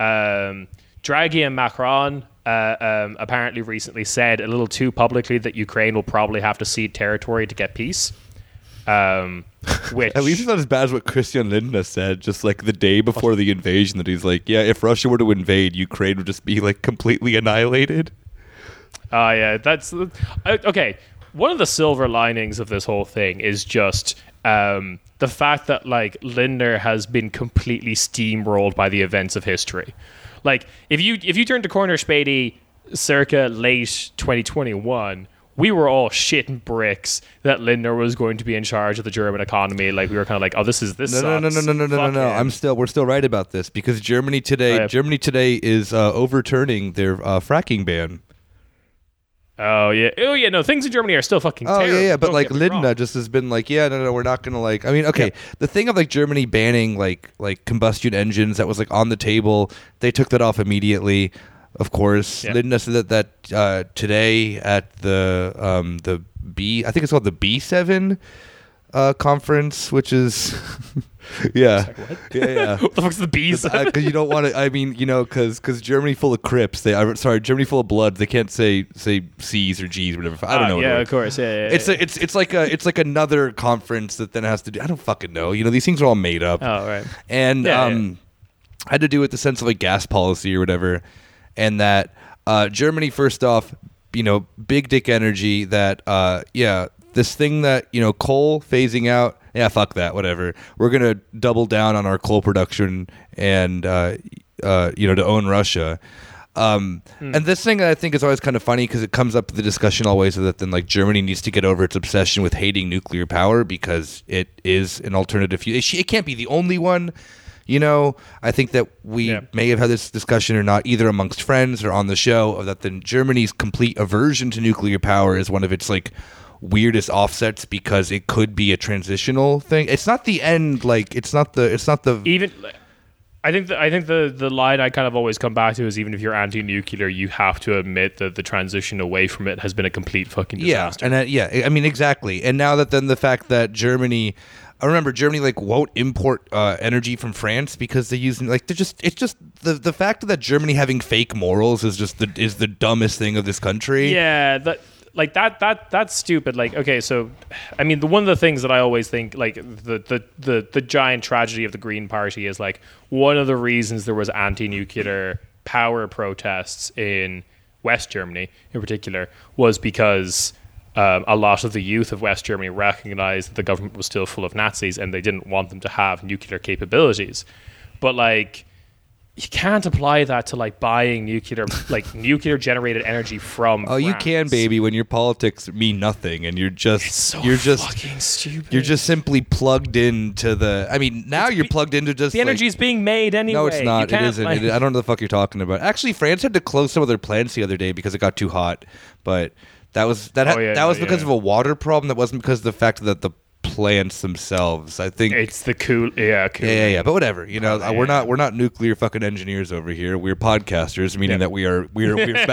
Draghi and Macron apparently recently said a little too publicly that Ukraine will probably have to cede territory to get peace. Which at least it's not as bad as what Christian Lindner said just like the day before the invasion, that he's like, yeah, if Russia were to invade, Ukraine would just be like completely annihilated. Okay. One of the silver linings of this whole thing is just the fact that like Lindner has been completely steamrolled by the events of history. Like if you turn to Corner Spady circa late 2021, we were all shitting bricks that Lindner was going to be in charge of the German economy. Like we were kind of like, oh, this sucks. No. We're still right about this, because Germany today is overturning their fracking ban. Oh yeah, no. Things in Germany are still fucking terrible. Oh yeah, but like Lindner just has been like, we're not gonna like. I mean, okay, The thing of like Germany banning like combustion engines, that was like on the table. They took that off immediately. Of course, yeah. Lindner said that today at the B, I think it's called the B7 conference, which is yeah. What the fuck's the B7? Because you don't want to. I mean, you know, because Germany full of Crips. Germany full of Bloods. They can't say C's or G's, or whatever. I don't know. Yeah, of course. Yeah. It's like another conference that then has to do. I don't fucking know. You know, these things are all made up. Oh right. And had to do with the sense of like gas policy or whatever. And that Germany, first off, you know, big dick energy that, this thing that, you know, coal phasing out. Yeah, fuck that. Whatever. We're going to double down on our coal production and, you know, to own Russia. And this thing that I think is always kind of funny, because it comes up in the discussion always that then like Germany needs to get over its obsession with hating nuclear power because it is an alternative fuel. It can't be the only one. You know, I think that we may have had this discussion or not, either amongst friends or on the show, of that the Germany's complete aversion to nuclear power is one of its like weirdest offsets, because it could be a transitional thing. It's not the end. Like it's not the even. I think the line I kind of always come back to is, even if you're anti-nuclear, you have to admit that the transition away from it has been a complete fucking disaster. I mean, exactly. And now that then the fact that Germany. I remember Germany like won't import energy from France because they use like the fact that Germany having fake morals is just the dumbest thing of this country. Yeah, that's stupid. Like, okay, so I mean, one of the things that I always think like the giant tragedy of the Green Party is like one of the reasons there was anti-nuclear power protests in West Germany in particular was because. A lot of the youth of West Germany recognized that the government was still full of Nazis and they didn't want them to have nuclear capabilities. But like, you can't apply that to like buying nuclear, like nuclear generated energy from. Oh, France. You can, baby, when your politics mean nothing and you're just fucking stupid. You're just simply plugged into the. I mean, now you're plugged into just the energy is being made anyway. No, it's not. It isn't. I don't know the fuck you're talking about. Actually, France had to close some of their plants the other day because it got too hot, but. That was because of a water problem. That wasn't because of the fact that the plants themselves. I think it's the cool. But whatever, you know, we're not nuclear fucking engineers over here. We're podcasters, meaning that we're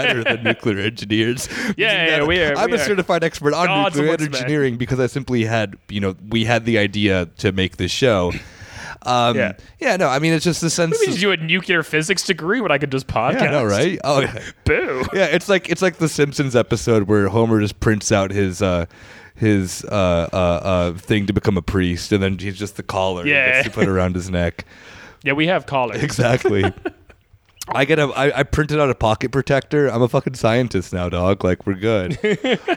better than nuclear engineers. I'm a certified expert on nuclear engineering because I simply had, you know, we had the idea to make this show. I mean, it's just the sense. Maybe you do a nuclear physics degree when I could just podcast. Yeah, I know, right? Oh, yeah. Boo. Yeah, it's like the Simpsons episode where Homer just prints out his thing to become a priest, and then he's just the collar he gets to put around his neck. Yeah, we have collars. Exactly. I printed out a pocket protector. I'm a fucking scientist now, dog. Like, we're good.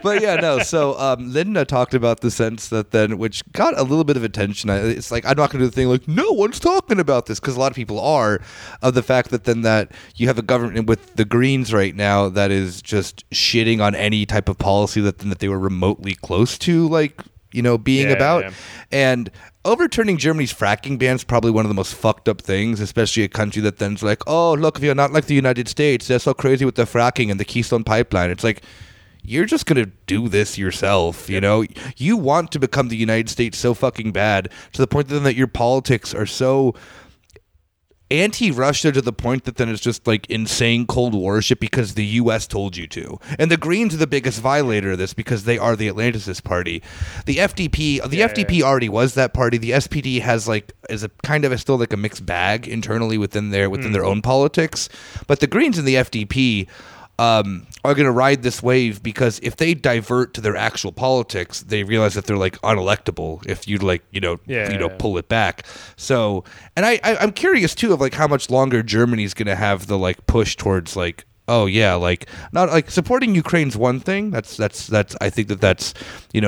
But yeah, no. So Lindner talked about the sense that then, which got a little bit of attention. It's like, I'm not going to do the thing like, no one's talking about this, because a lot of people are, of the fact that then that you have a government with the Greens right now that is just shitting on any type of policy that they were remotely close to, like, you know, being about. Yeah. And overturning Germany's fracking ban is probably one of the most fucked up things, especially a country that then's like, oh, look, if you're not like the United States, they're so crazy with the fracking and the Keystone Pipeline. It's like, you're just going to do this yourself, you know? You want to become the United States so fucking bad, to the point that your politics are so anti-Russia, to the point that then it's just like insane Cold War shit because the U.S. told you to. And the Greens are the biggest violator of this because they are the Atlanticist party. The FDP, already was that party. The SPD is still like a mixed bag internally within their own politics. But the Greens and the FDP are going to ride this wave, because if they divert to their actual politics, they realize that they're like unelectable if you pull it back. So, and I'm curious too of like how much longer Germany's going to have the like push towards like, oh yeah, like not like supporting Ukraine's one thing. That's I think that's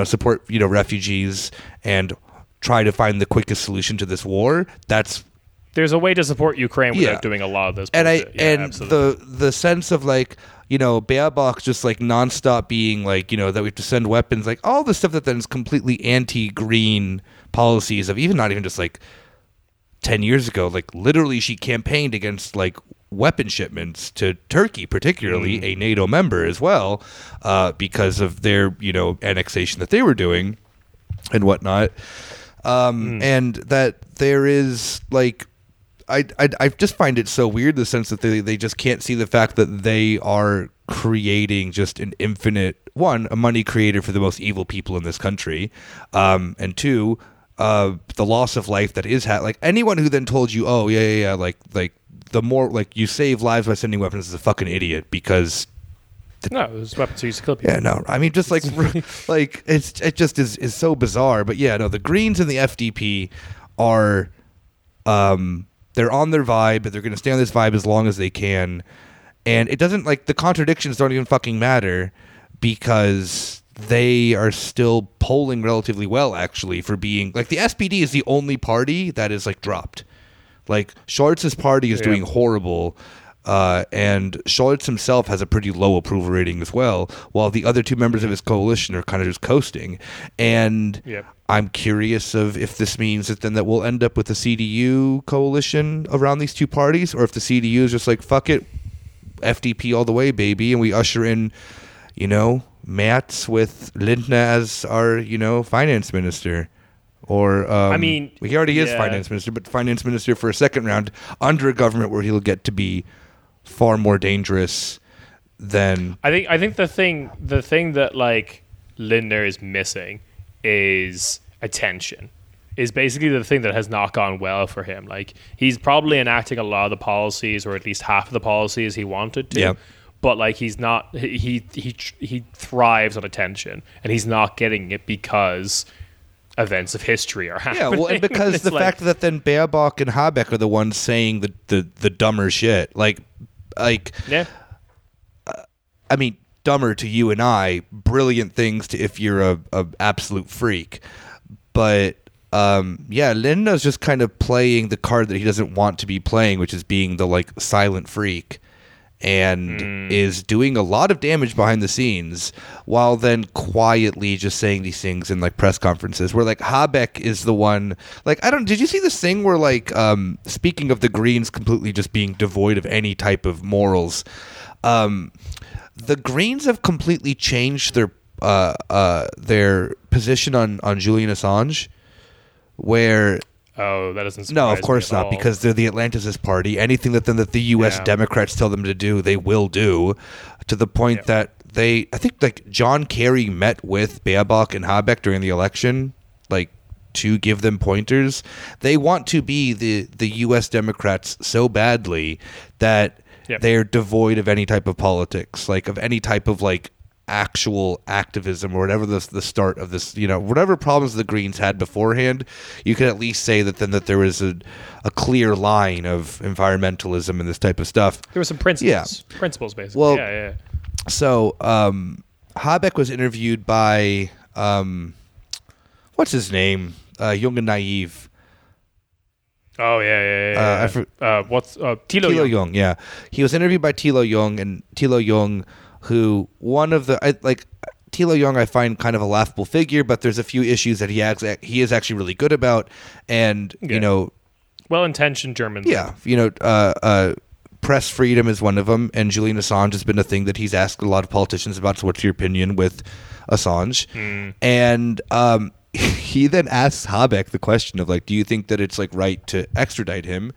support refugees and try to find the quickest solution to this war. That's, there's a way to support Ukraine without doing a lot of this. And the sense of like, Baerbock just like nonstop being like, that we have to send weapons, like all the stuff that then is completely anti-green policies of not even just like 10 years ago, like literally she campaigned against like weapon shipments to Turkey, particularly a NATO member as well, because of their, annexation that they were doing and whatnot. And that there is like, I just find it so weird, the sense that they just can't see the fact that they are creating just an infinite, one, a money creator for the most evil people in this country, and two, the loss of life that is like anyone who then told you, oh yeah, like the more like you save lives by sending weapons is a fucking idiot, because those weapons are used to kill people. Yeah, no, I mean just like like it just is so bizarre. But yeah, no, the Greens and the FDP are they're on their vibe, but they're going to stay on this vibe as long as they can. And it doesn't, like, the contradictions don't even fucking matter, because they are still polling relatively well, actually, for being, like, the SPD is the only party that is, like, dropped. Like, Scholz's party is doing horrible, and Scholz himself has a pretty low approval rating as well, while the other two members of his coalition are kind of just coasting. And I'm curious of if this means that then that we'll end up with a CDU coalition around these two parties, or if the CDU is just like, fuck it, FDP all the way, baby, and we usher in, Merz with Lindner as our, finance minister. Or he already is finance minister, but finance minister for a second round under a government where he'll get to be far more dangerous than. I think the thing that like Lindner is missing is attention. Is basically the thing that has not gone well for him. Like, he's probably enacting a lot of the policies, or at least half of the policies he wanted to. Yeah. But like, he's not. He thrives on attention, and he's not getting it because events of history are happening. Yeah, well, and because the fact that then Baerbock and Habeck are the ones saying the dumber shit, I mean, dumber to you and I, brilliant things to if you're a absolute freak, but Lindner's just kind of playing the card that he doesn't want to be playing, which is being the like silent freak, and is doing a lot of damage behind the scenes while then quietly just saying these things in like press conferences, where like Habeck is the one, like, did you see this thing where like, speaking of the Greens completely just being devoid of any type of morals, the Greens have completely changed their position on Julian Assange, where... Oh, that doesn't surprise me at all. No, of course not, because they're the Atlanticist party. Anything that the U.S. Democrats tell them to do, they will do, to the point that they... I think, like, John Kerry met with Baerbock and Habeck during the election, like, to give them pointers. They want to be the U.S. Democrats so badly that they're devoid of any type of politics, like, of any type of, like, actual activism or whatever the start of this, you know, whatever problems the Greens had beforehand, you could at least say that then that there was a clear line of environmentalism and this type of stuff. There were some principles, basically. Well, so Habeck was interviewed by what's his name, Jung and Naive. Oh Tilo Jung. Yeah, he was interviewed by Tilo Jung, and Tilo Jung, who one of the Tilo Jung, I find kind of a laughable figure, but there's a few issues that he is actually really good about, and you know, well-intentioned Germans. Yeah, you know, press freedom is one of them, and Julian Assange has been a thing that he's asked a lot of politicians about. So, what's your opinion with Assange? And he then asks Habeck the question of like, do you think that it's like right to extradite him?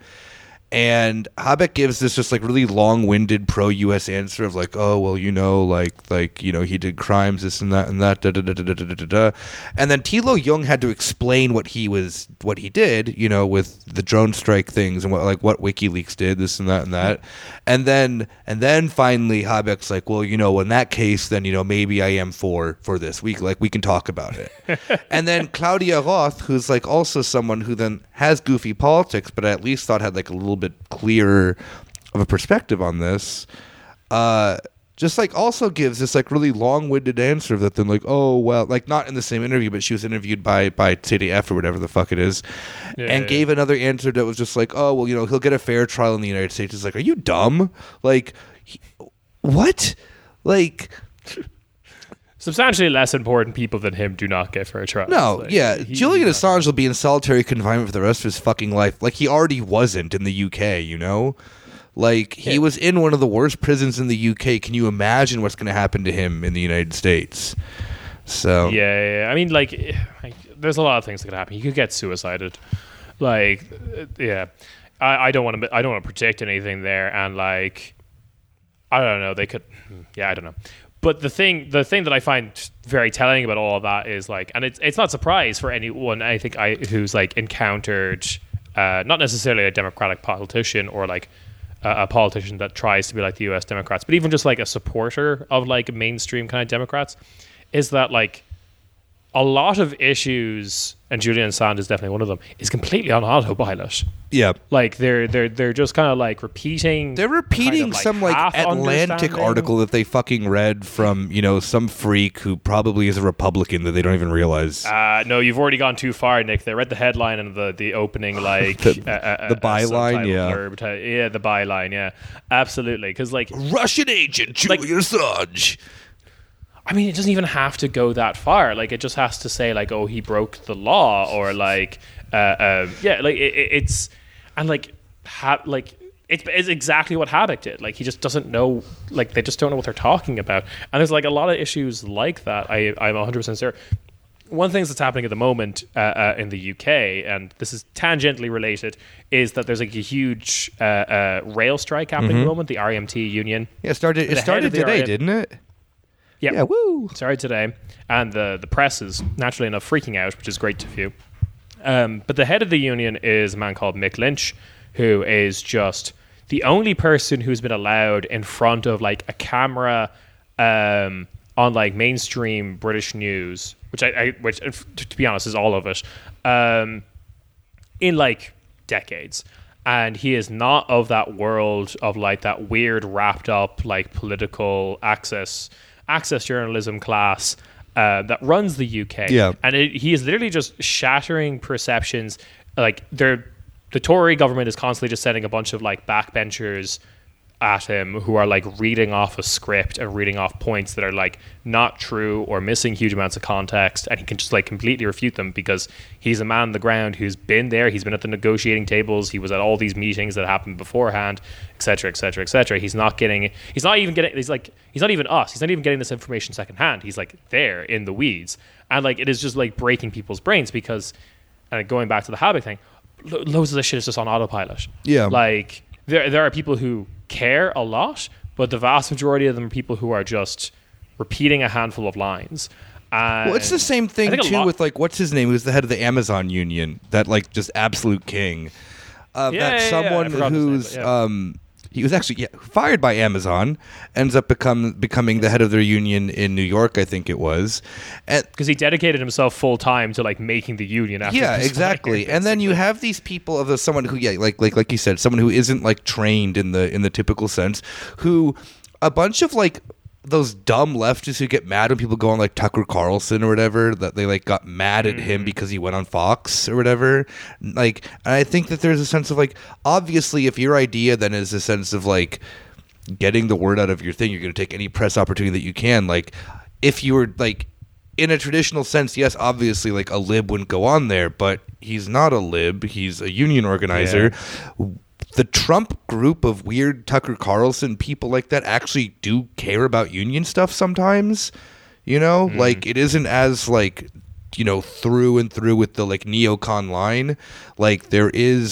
And Habeck gives this just like really long-winded pro-U.S. answer of like, oh well, you know, like you know, he did crimes, this and that, da da da da da da da da. And then Tilo Jung had to explain what he did, you know, with the drone strike things and what WikiLeaks did, this and that and that. And then finally Habeck's like, well, you know, in that case, then you know maybe I am for this. We can talk about it. And then Claudia Roth, who's like also someone who then has goofy politics, but I at least thought had like a little bit clearer of a perspective on this, just like also gives this like really long-winded answer of that then like, oh well, like not in the same interview, but she was interviewed by TDF or whatever the fuck it is, gave another answer that was just like, oh well, you know, he'll get a fair trial in the United States. It's like, are you dumb? Like what? Like substantially less important people than him do not get fair trials. No, like, Julian Assange will be in solitary confinement for the rest of his fucking life. Like, he already wasn't in the UK, you know? Like, he was in one of the worst prisons in the UK. Can you imagine what's going to happen to him in the United States? So... Yeah. I mean, like there's a lot of things that could happen. He could get suicided. Like, yeah. I don't want to predict anything there, and, like, I don't know. They could... Yeah, I don't know. But the thing that I find very telling about all of that is like, and it's not a surprise for anyone I think who's like encountered not necessarily a Democratic politician or like a politician that tries to be like the U.S. Democrats, but even just like a supporter of like mainstream kind of Democrats, is that like a lot of issues, and Julian Assange is definitely one of them, is completely on autopilot. Yeah, like they're just kind of like repeating like some like Atlantic article that they fucking read from, you know, some freak who probably is a Republican that they don't even realize. No, you've already gone too far, Nick. They read the headline and the opening like the byline, the byline, yeah, absolutely, because like Russian agent Julian Assange. I mean, it doesn't even have to go that far. Like, it just has to say, like, oh, he broke the law, or like, like it's, and like, it's exactly what Habeck did. Like, he just doesn't know. Like, they just don't know what they're talking about. And there's like a lot of issues like that. I'm 100% sure. One thing that's happening at the moment in the UK, and this is tangentially related, is that there's like a huge rail strike happening at the moment. The REMT union. Yeah, it started today, didn't it? Yep. Yeah, woo! Sorry today. And the press is naturally enough freaking out, which is great to view. But the head of the union is a man called Mick Lynch, who is just the only person who's been allowed in front of like a camera on like mainstream British news, which to be honest is all of it, in like decades. And he is not of that world of like that weird wrapped up like political access journalism class that runs the UK. Yeah. And he is literally just shattering perceptions. Like the Tory government is constantly just sending a bunch of like backbenchers at him who are like reading off a script and reading off points that are like not true or missing huge amounts of context, and he can just like completely refute them because he's a man on the ground who's been there, he's been at the negotiating tables, he was at all these meetings that happened beforehand, etc., etc., etc. He's not even getting this information secondhand. He's like there in the weeds, and like it is just like breaking people's brains because, and going back to the Habeck thing, loads of this shit is just on autopilot. Yeah, like there are people who care a lot, but the vast majority of them are people who are just repeating a handful of lines. And well, it's the same thing too with like what's his name, who's the head of the Amazon union, that like just absolute king. That someone who's He was actually fired by Amazon, ends up becoming the head of their union in New York, I think it was. Because he dedicated himself full time to like making the union. After exactly. And then you have these people of someone who, like you said, someone who isn't like trained in the typical sense, who a bunch of like those dumb leftists who get mad when people go on like Tucker Carlson or whatever, that they like got mad at him because he went on Fox or whatever. Like, and I think that there's a sense of like, obviously if your idea then is a sense of like getting the word out of your thing, you're going to take any press opportunity that you can. Like if you were like in a traditional sense, yes, obviously like a lib wouldn't go on there, but he's not a lib. He's a union organizer. Yeah. The Trump group of weird Tucker Carlson people like that actually do care about union stuff sometimes, you know? Mm-hmm. Like, it isn't as, like, you know, through and through with the, like, neocon line. Like, there are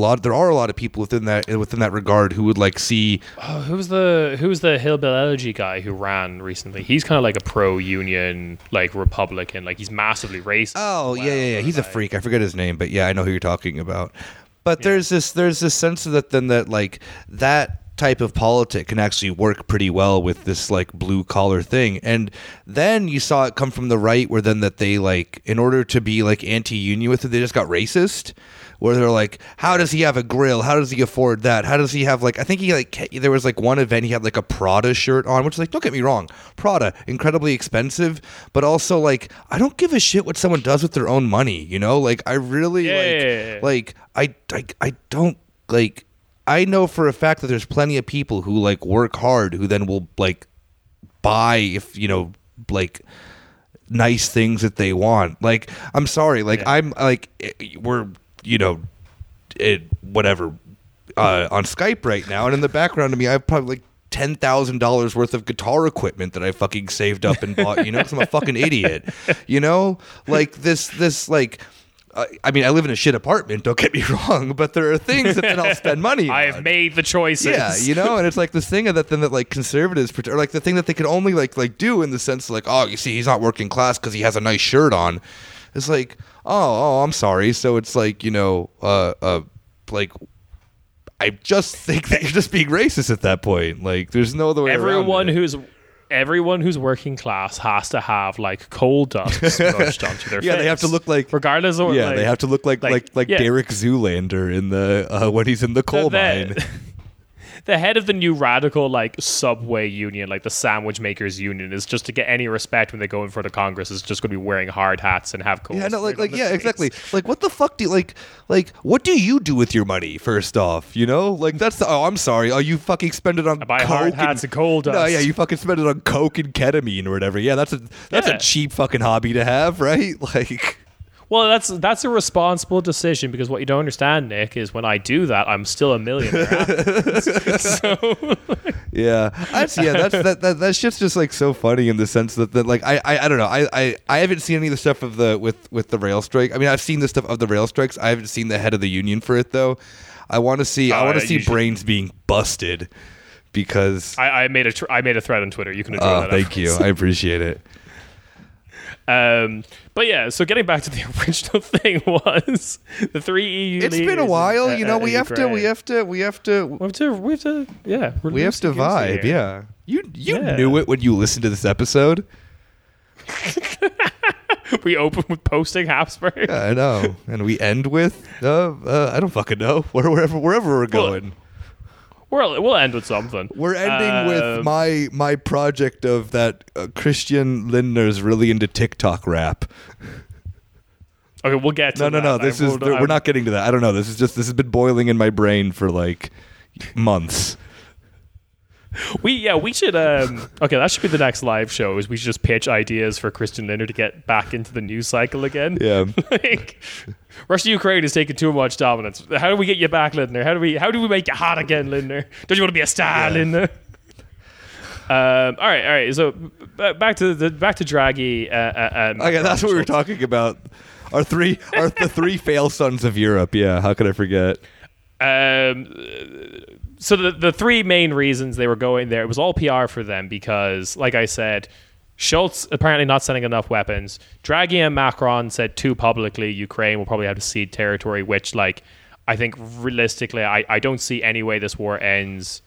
a lot of people within that regard who would, like, see... Oh, who's the hillbilology guy who ran recently? He's kind of, like, a pro-union, like, Republican. Like, he's massively racist. Oh, well, yeah. He's a freak. I forget his name, but yeah, I know who you're talking about. But there's this sense of that like that type of politic can actually work pretty well with this like blue collar thing. And then you saw it come from the right where then that they like, in order to be like anti-union with it, they just got racist, where they're like, how does he have a grill? How does he afford that? How does he have like, I think he like, there was like one event he had like a Prada shirt on, which is like, don't get me wrong, Prada, incredibly expensive, but also like, I don't give a shit what someone does with their own money, you know? Like I really I know for a fact that there's plenty of people who like work hard who then will like buy nice things that they want. Like I'm sorry, like I'm like we're on Skype right now, and in the background of me, I have probably like $10,000 worth of guitar equipment that I fucking saved up and bought. You know, because I'm a fucking idiot. You know, like this like. I mean, I live in a shit apartment, don't get me wrong, but there are things that then I'll spend money on. I have made the choices. Yeah, you know, and it's like this thing that then that like conservatives, or like the thing that they could only like do in the sense of like, oh, you see, he's not working class because he has a nice shirt on. It's like, oh, I'm sorry. So it's like, you know, like... I just think that you're just being racist at that point. Like, there's no other way around it. Everyone who's working class has to have like coal dust brushed onto their face. Yeah, they have to look like, regardless of what, they have to look like Derek Zoolander in the when he's in the coal mine. The head of the new radical like subway union, like the sandwich makers union, is just to get any respect when they go in front of Congress is just going to be wearing hard hats and have coal. Yeah, no, like exactly. Like what the fuck do you, like what do you do with your money? First off, you know, like that's the I'm sorry. Oh, you fucking spend it on coke hard hats and coal dust. No, yeah, you fucking spend it on coke and ketamine or whatever. Yeah, that's a cheap fucking hobby to have, right? Like. Well, that's a responsible decision, because what you don't understand, Nick, is when I do that, I'm still a millionaire. So that shit's just like so funny in the sense that like I don't know, I haven't seen any of the stuff of the with the rail strike. I mean, I've seen the stuff of the rail strikes. I haven't seen the head of the union for it though. I want to see brains being busted, because I made a I made a thread on Twitter. You can enjoy that. Thank you, I appreciate it. But yeah, so getting back to the original thing was the three EU. It's been a while, you know. We have to vibe. Yeah, you knew it when you listened to this episode. We open with posting Habsburg. Yeah, I know, and we end with I don't fucking know wherever we're going. We'll end with something. We're ending with my project of that Christian Lindner's really into TikTok rap. Okay, we'll get to that. No. We're not getting to that. I don't know. This has been boiling in my brain for like months. We should okay, that should be the next live show, is we should just pitch ideas for Christian Lindner to get back into the news cycle again. Yeah. Like Russia-Ukraine is taking too much dominance. How do we get you back, Lindner? How do we make you hot again, Lindner? Don't you want to be a star, Lindner? All right. So back to Draghi. Okay, that's what we were talking about. The three fail sons of Europe. Yeah, how could I forget? So the three main reasons they were going there, it was all PR for them, because, like I said, Scholz apparently not sending enough weapons. Draghi and Macron said too publicly Ukraine will probably have to cede territory, which, like, I think realistically, I don't see any way this war ends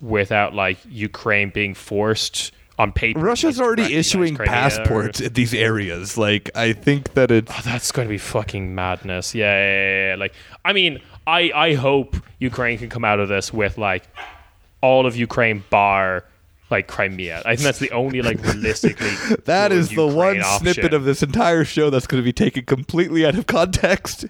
without like Ukraine being forced on paper. Russia's already issuing passports in these areas. Like, I think that it's... Oh, that's going to be fucking madness. Yeah. Like, I mean, I hope Ukraine can come out of this with like all of Ukraine bar... like Crimea. I think that's the only like realistically that is the Ukraine one option. Snippet of this entire show that's going to be taken completely out of context.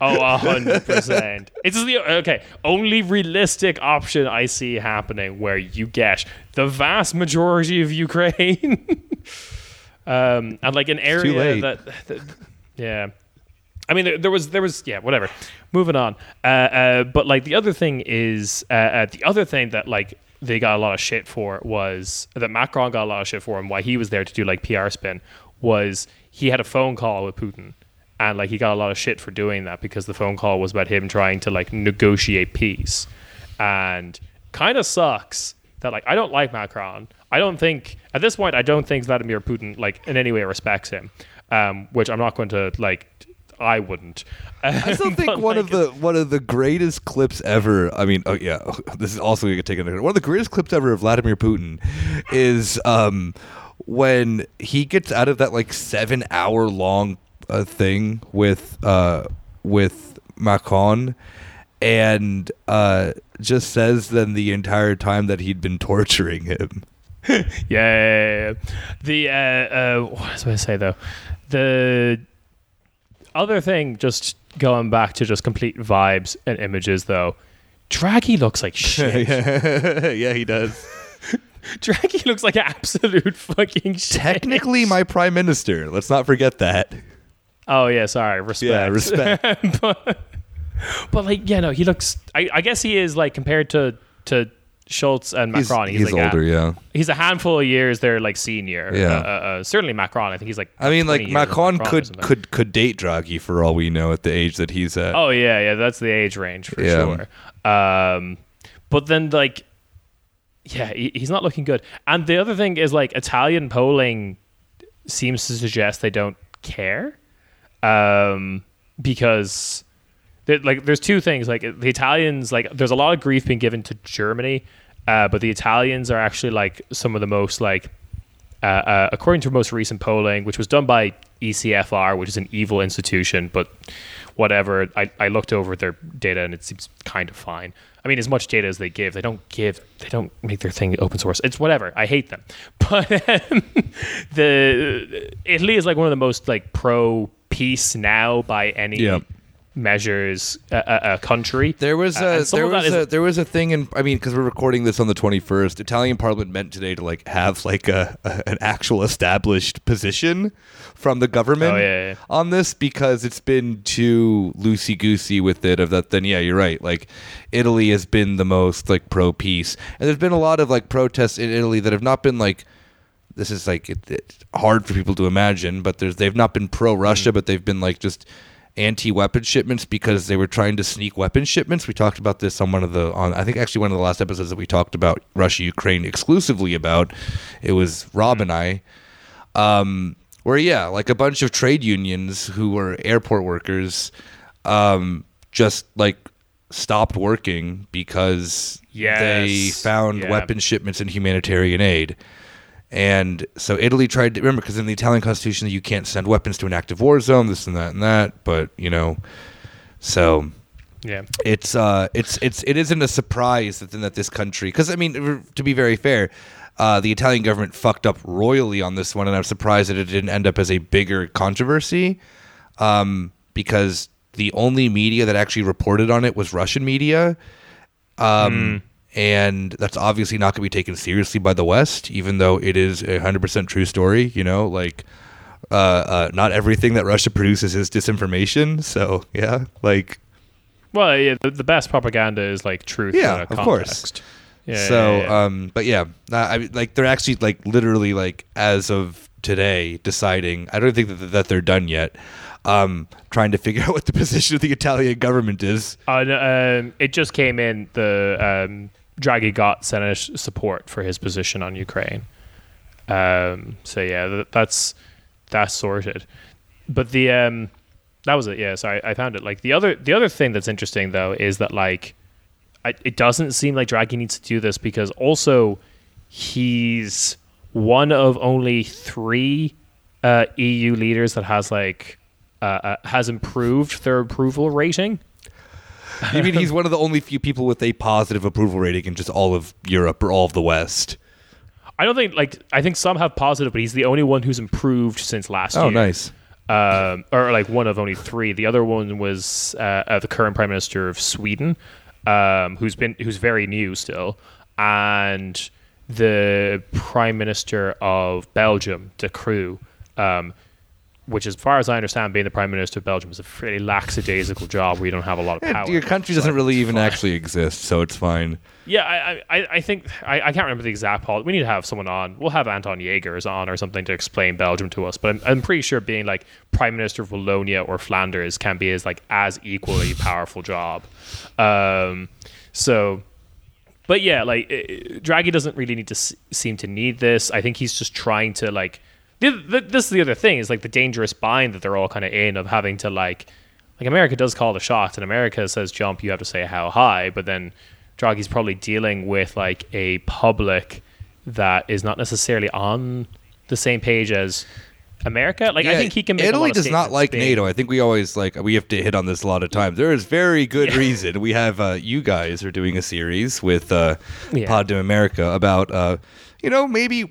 Oh, 100%. It's the only realistic option I see happening where you get the vast majority of Ukraine and like an area that yeah. I mean, there was, yeah, whatever. Moving on. But like the other thing is the other thing that like they got a lot of shit for was that Macron got a lot of shit for, and why he was there to do like PR spin was he had a phone call with Putin, and like he got a lot of shit for doing that because the phone call was about him trying to like negotiate peace, and kind of sucks that like I don't like Macron. I don't think at this point I don't think Vladimir Putin like in any way respects him, which I'm not going to like. I wouldn't. I still think one of the greatest clips ever. I mean, oh yeah, this is also going to get taken. One of the greatest clips ever of Vladimir Putin is when he gets out of that like 7 hour long thing with Macron, and just says then the entire time that he'd been torturing him. Yeah. The what was I going to say though? The other thing, just going back to just complete vibes and images, though, Draghi looks like shit. Yeah, he does. Draghi looks like absolute fucking shit. Technically my prime minister. Let's not forget that. Oh, yeah, sorry. Respect. Yeah, respect. but like, yeah, no, he looks... I guess he is, like, compared to Schultz and Macron. He's like older, yeah. He's a handful of years. They're like senior. Yeah. Certainly Macron. I think he's like. I mean, like Macron could date Draghi for all we know at the age that he's at. Oh yeah. That's the age range for sure. But then like, yeah, he's not looking good. And the other thing is like Italian polling seems to suggest they don't care, because. Like, there's two things. Like, the Italians, like, there's a lot of grief being given to Germany, but the Italians are actually, like, some of the most, like, according to most recent polling, which was done by ECFR, which is an evil institution, but whatever. I looked over their data, and it seems kind of fine. I mean, as much data as they give, they don't make their thing open source. It's whatever. I hate them. But Italy is, like, one of the most, like, pro-peace now by any... Yep. measures a country. There was a thing in, I mean, because we're recording this on the 21st, Italian Parliament meant today to like have like an actual established position from the government on this, because it's been too loosey-goosey with it. Of that, then yeah, you're right. Like Italy has been the most like pro-peace, and there's been a lot of like protests in Italy that have not been like. This is like it's hard for people to imagine, but they've not been pro-Russia, but they've been like just. Anti-weapon shipments because they were trying to sneak weapon shipments. We talked about this on I think actually one of the last episodes that we talked about Russia-Ukraine exclusively about. It was Rob and I, where like a bunch of trade unions who were airport workers, just like stopped working because they found weapon shipments and humanitarian aid. And so Italy tried to remember, because in the Italian constitution you can't send weapons to an active war zone, this and that and that. But you know, so yeah, it isn't a surprise that this country, because I mean, to be very fair, the Italian government fucked up royally on this one, and I'm surprised that it didn't end up as a bigger controversy, because the only media that actually reported on it was Russian media. And that's obviously not going to be taken seriously by the West, even though it is a 100% true story. You know, like not everything that Russia produces is disinformation. So yeah, like, well, yeah, the best propaganda is like truth. Yeah, of course. Yeah. So, but yeah, like they're actually like literally like as of today deciding. I don't think that they're done yet. Trying to figure out what the position of the Italian government is. It just came in the. Draghi got Senate support for his position on Ukraine, so yeah, that's sorted. But the That was it. Yeah, sorry, I found it. Like the other thing that's interesting though is that like it doesn't seem like Draghi needs to do this because also he's one of only three EU leaders that has improved their approval rating. You mean he's one of the only few people with a positive approval rating in just all of Europe or all of the West? I don't think I think some have positive, but he's the only one who's improved since last year. Oh, nice. Or like one of only three. The other one was the current Prime Minister of Sweden, who's very new still, and the Prime Minister of Belgium, De Croo, which as far as I understand, being the Prime Minister of Belgium is a fairly lackadaisical job where you don't have a lot of power. Your country doesn't really even actually exist, so it's fine. Yeah, I think... I can't remember the exact policy. We need to have someone on. We'll have Anton Yegers on or something to explain Belgium to us, but I'm pretty sure being like Prime Minister of Wallonia or Flanders can be as equally powerful job. But yeah, Draghi doesn't really need to seem to need this. I think he's just trying to this is the other thing, is the dangerous bind that they're all kind of in, of having to America does call the shots and America says jump, you have to say how high, but then Draghi's probably dealing with a public that is not necessarily on the same page as America. I think he can make Italy a lot of does not like NATO. I think we always we have to hit on this a lot of times. There is very good reason. We have you guys are doing a series with Pod to America about maybe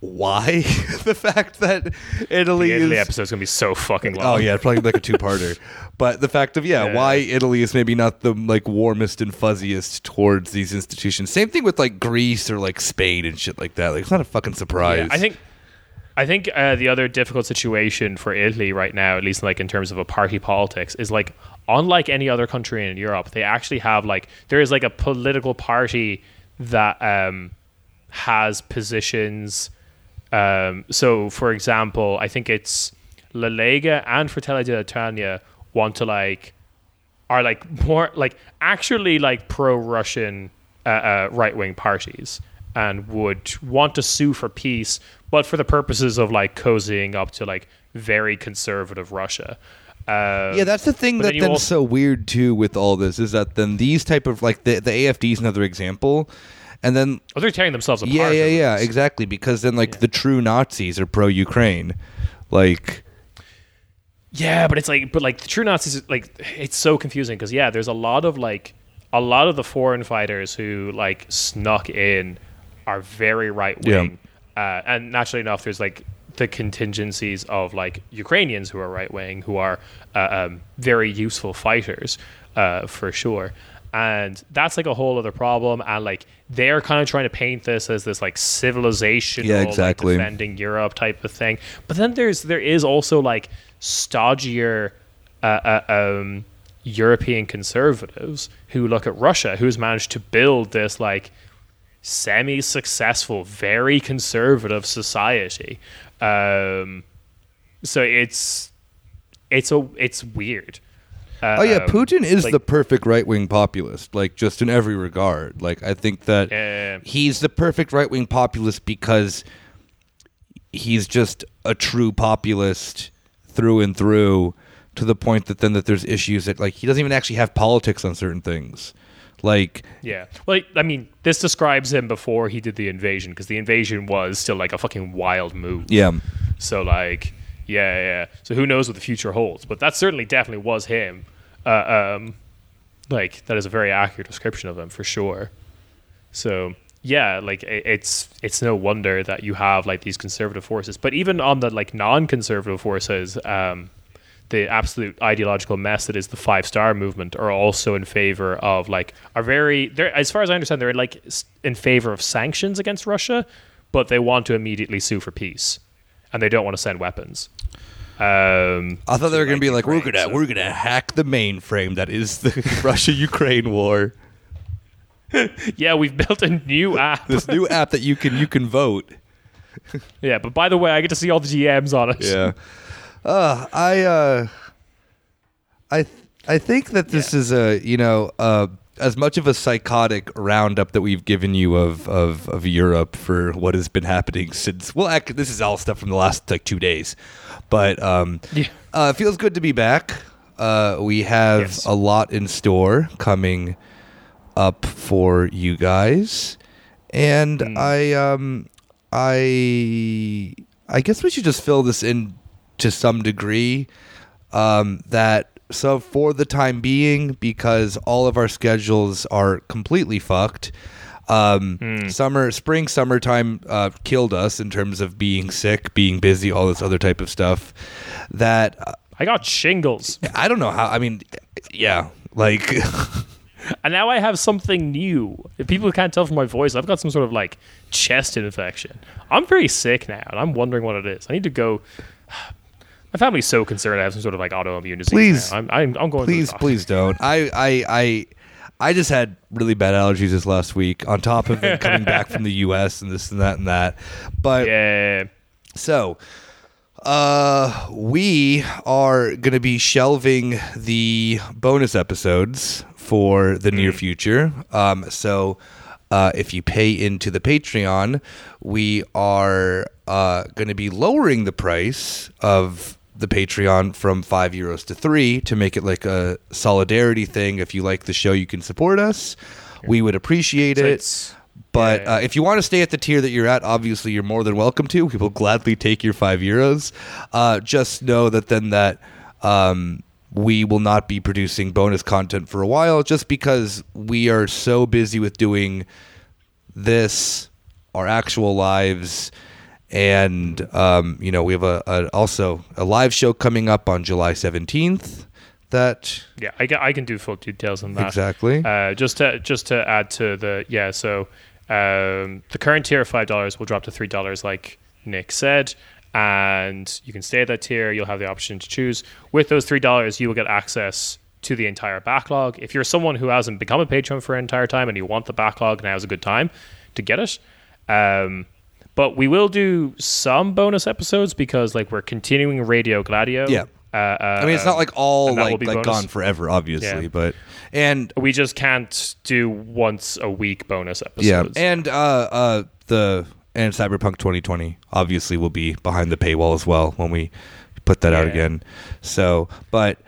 why the fact that the Italy episode's going to be so fucking long. Oh, yeah, probably a two-parter. But the fact of, why Italy is maybe not the, warmest and fuzziest towards these institutions. Same thing with, Greece or, Spain and shit like that. It's not a fucking surprise. Yeah, I think the other difficult situation for Italy right now, at least, in terms of a party politics, is, unlike any other country in Europe, they actually have, there is, a political party that... has positions. So, for example, I think it's La Lega and Fratelli d'Italia want to are more pro-Russian right-wing parties and would want to sue for peace, but for the purposes of cozying up to very conservative Russia. That's the thing that's so weird too with all this is that then these type of the AfD is another example. And then they're tearing themselves apart. Yeah, exactly. Because then, the true Nazis are pro-Ukraine, Yeah, but it's the true Nazis, it's so confusing because there's a lot of the foreign fighters who snuck in are very right wing, and naturally enough, there's the contingencies of Ukrainians who are right wing who are very useful fighters for sure. And that's a whole other problem. And they're kind of trying to paint this as this civilizational, defending Europe type of thing. But then there is also stodgier European conservatives who look at Russia, who's managed to build this semi-successful, very conservative society. So it's weird. Putin is the perfect right-wing populist, just in every regard. I think that he's the perfect right-wing populist because he's just a true populist through and through, to the point that that there's issues that he doesn't even actually have politics on certain things. This describes him before he did the invasion, because the invasion was still a fucking wild move. Yeah. So So who knows what the future holds? But that definitely was him. That is a very accurate description of him for sure. So it's no wonder that you have these conservative forces. But even on the non-conservative forces, the absolute ideological mess that is the 5-Star movement are also in favor of as far as I understand, they're in favor of sanctions against Russia, but they want to immediately sue for peace. And they don't want to send weapons. I thought they were going to be we're going to hack the mainframe that is the Russia-Ukraine war. Yeah, we've built a new app. This new app that you can vote. Yeah, but by the way, I get to see all the GMs on it. Yeah. I think that this is as much of a psychotic roundup that we've given you of Europe for what has been happening since... Well, this is all stuff from the last 2 days. But it feels good to be back. We have a lot in store coming up for you guys, and I guess we should just fill this in to some degree. So for the time being, because all of our schedules are completely fucked, summertime killed us in terms of being sick, being busy, all this other type of stuff. That I got shingles. I don't know how. I mean, yeah, like. And now I have something new. If people can't tell from my voice, I've got some sort of like chest infection. I'm very sick now, and I'm wondering what it is. I need to go. My family's so concerned I have some sort of like autoimmune disease. Please, now. I'm going. Please, please don't. I just had really bad allergies this last week. On top of it, coming back from the U.S. and this and that and that. But yeah. So, we are going to be shelving the bonus episodes for the near future. If you pay into the Patreon, we are going to be lowering the price of the Patreon from €5 to €3 to make it like a solidarity thing. If you like the show, you can support us. We would appreciate it. But if you want to stay at the tier that you're at, obviously you're more than welcome to. We will gladly take your €5. Just know that then that we will not be producing bonus content for a while, just because we are so busy with doing this, our actual lives. And, you know, we have also a live show coming up on July 17th that... Yeah, I can do full details on that. Exactly. Just to add to the... Yeah, so the current tier of $5 will drop to $3 like Nick said. And you can stay at that tier. You'll have the option to choose. With those $3, you will get access to the entire backlog. If you're someone who hasn't become a patron for an entire time and you want the backlog, now's a good time to get it. But we will do some bonus episodes because, like, we're continuing Radio Gladio. Yeah, I mean, it's not like all like gone forever, obviously. Yeah. But and we just can't do once a week bonus episodes. Yeah, and Cyberpunk 2020 obviously will be behind the paywall as well when we put that out again. So, but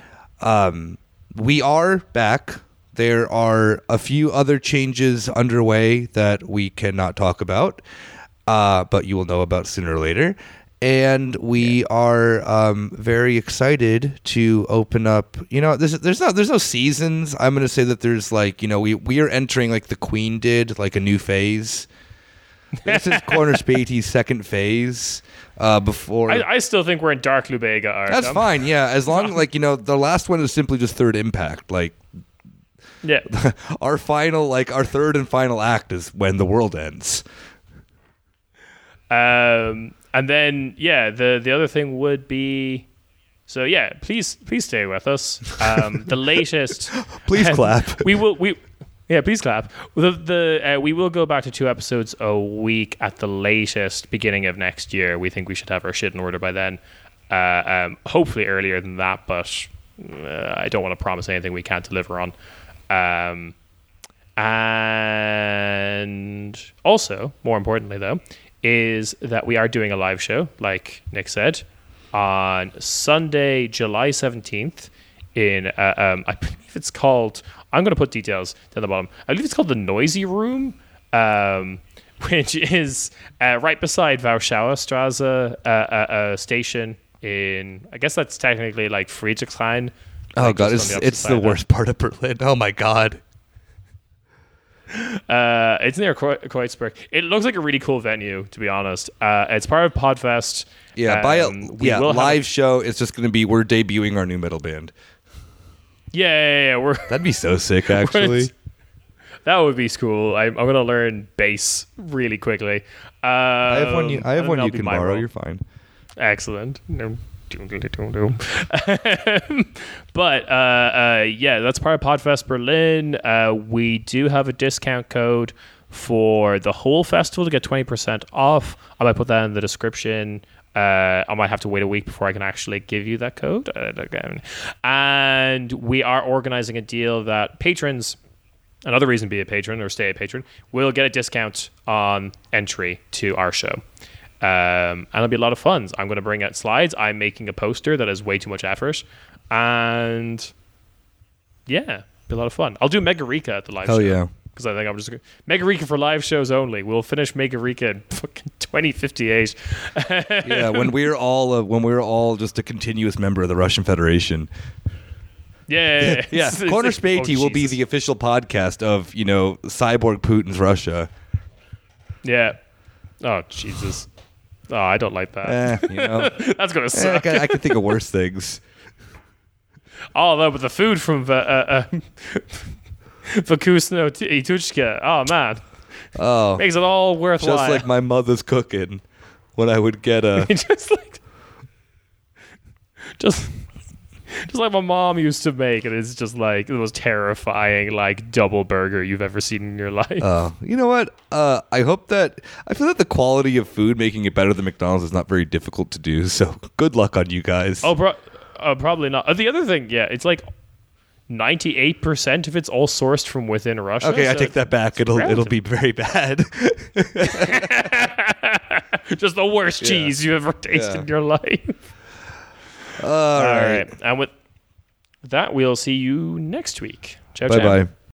we are back. There are a few other changes underway that we cannot talk about. But you will know about sooner or later. And we are very excited to open up. You know, there's no seasons. I'm going to say that there's like, you know, we are entering like the Queen did, like a new phase. This is Cornish Beatty's second phase. Before I still think we're in Dark Lubega arc. That's fine. Yeah, as long like, you know, the last one is simply just Third Impact. Like, yeah, our third and final act is when the world ends. And then the other thing would be, so please stay with us. The latest please clap. Please clap. We will go back to 2 episodes a week at the latest, beginning of next year. We think we should have our shit in order by then, hopefully earlier than that, but I don't want to promise anything we can't deliver on. And also, more importantly though, is that we are doing a live show, like Nick said, on Sunday, July 17th in, I believe it's called, I'm going to put details down the bottom, I believe it's called the Noisy Room, which is right beside Warschauer Straße station in, I guess that's technically like Friedrichshain. Oh God, it's the worst part of Berlin. Oh my God. It's near Kreuzberg. It looks like a really cool venue, to be honest. It's part of Podfest. Yeah, live show. It's just going to be, we're debuting our new metal band. Yeah. That'd be so sick, actually. That would be cool. I'm going to learn bass really quickly. I have one. I have one you can borrow. You're fine. Excellent. No. But that's part of Podfest Berlin. We do have a discount code for the whole festival to get 20% off. I might put that in the description. I might have to wait a week before I can actually give you that code. And we are organizing a deal that patrons, another reason to be a patron or stay a patron, will get a discount on entry to our show. and it'll be a lot of fun. I'm going to bring out slides. I'm making a poster that has way too much effort, and yeah, be a lot of fun. I'll do Megarika at the live show. Yeah. Because I think I'm just going to... Megarika for live shows only. We'll finish Megarika in fucking 2058. Yeah, when we're all just a continuous member of the Russian Federation. Yeah. Yeah. Corner Spaty will be the official podcast of, you know, Cyborg Putin's Russia. Yeah. Oh, Jesus. Oh, I don't like that. You know, that's going to suck. I can think of worse things. Oh, no, but the food from... Vkusno i Tochka. Oh, man. Oh. Makes it all worthwhile. Just like my mother's cooking when I would get a... Just like my mom used to make, and it's just like the most terrifying, like, double burger you've ever seen in your life. Oh, you know what? I feel that the quality of food, making it better than McDonald's, is not very difficult to do, so good luck on you guys. Oh, probably not. The other thing, yeah, it's like... 98% of it's all sourced from within Russia. Okay, so I take that back. It'll be very bad. Just the worst cheese you ever tasted in your life. All right. And with that, we'll see you next week. Ciao, ciao. Bye.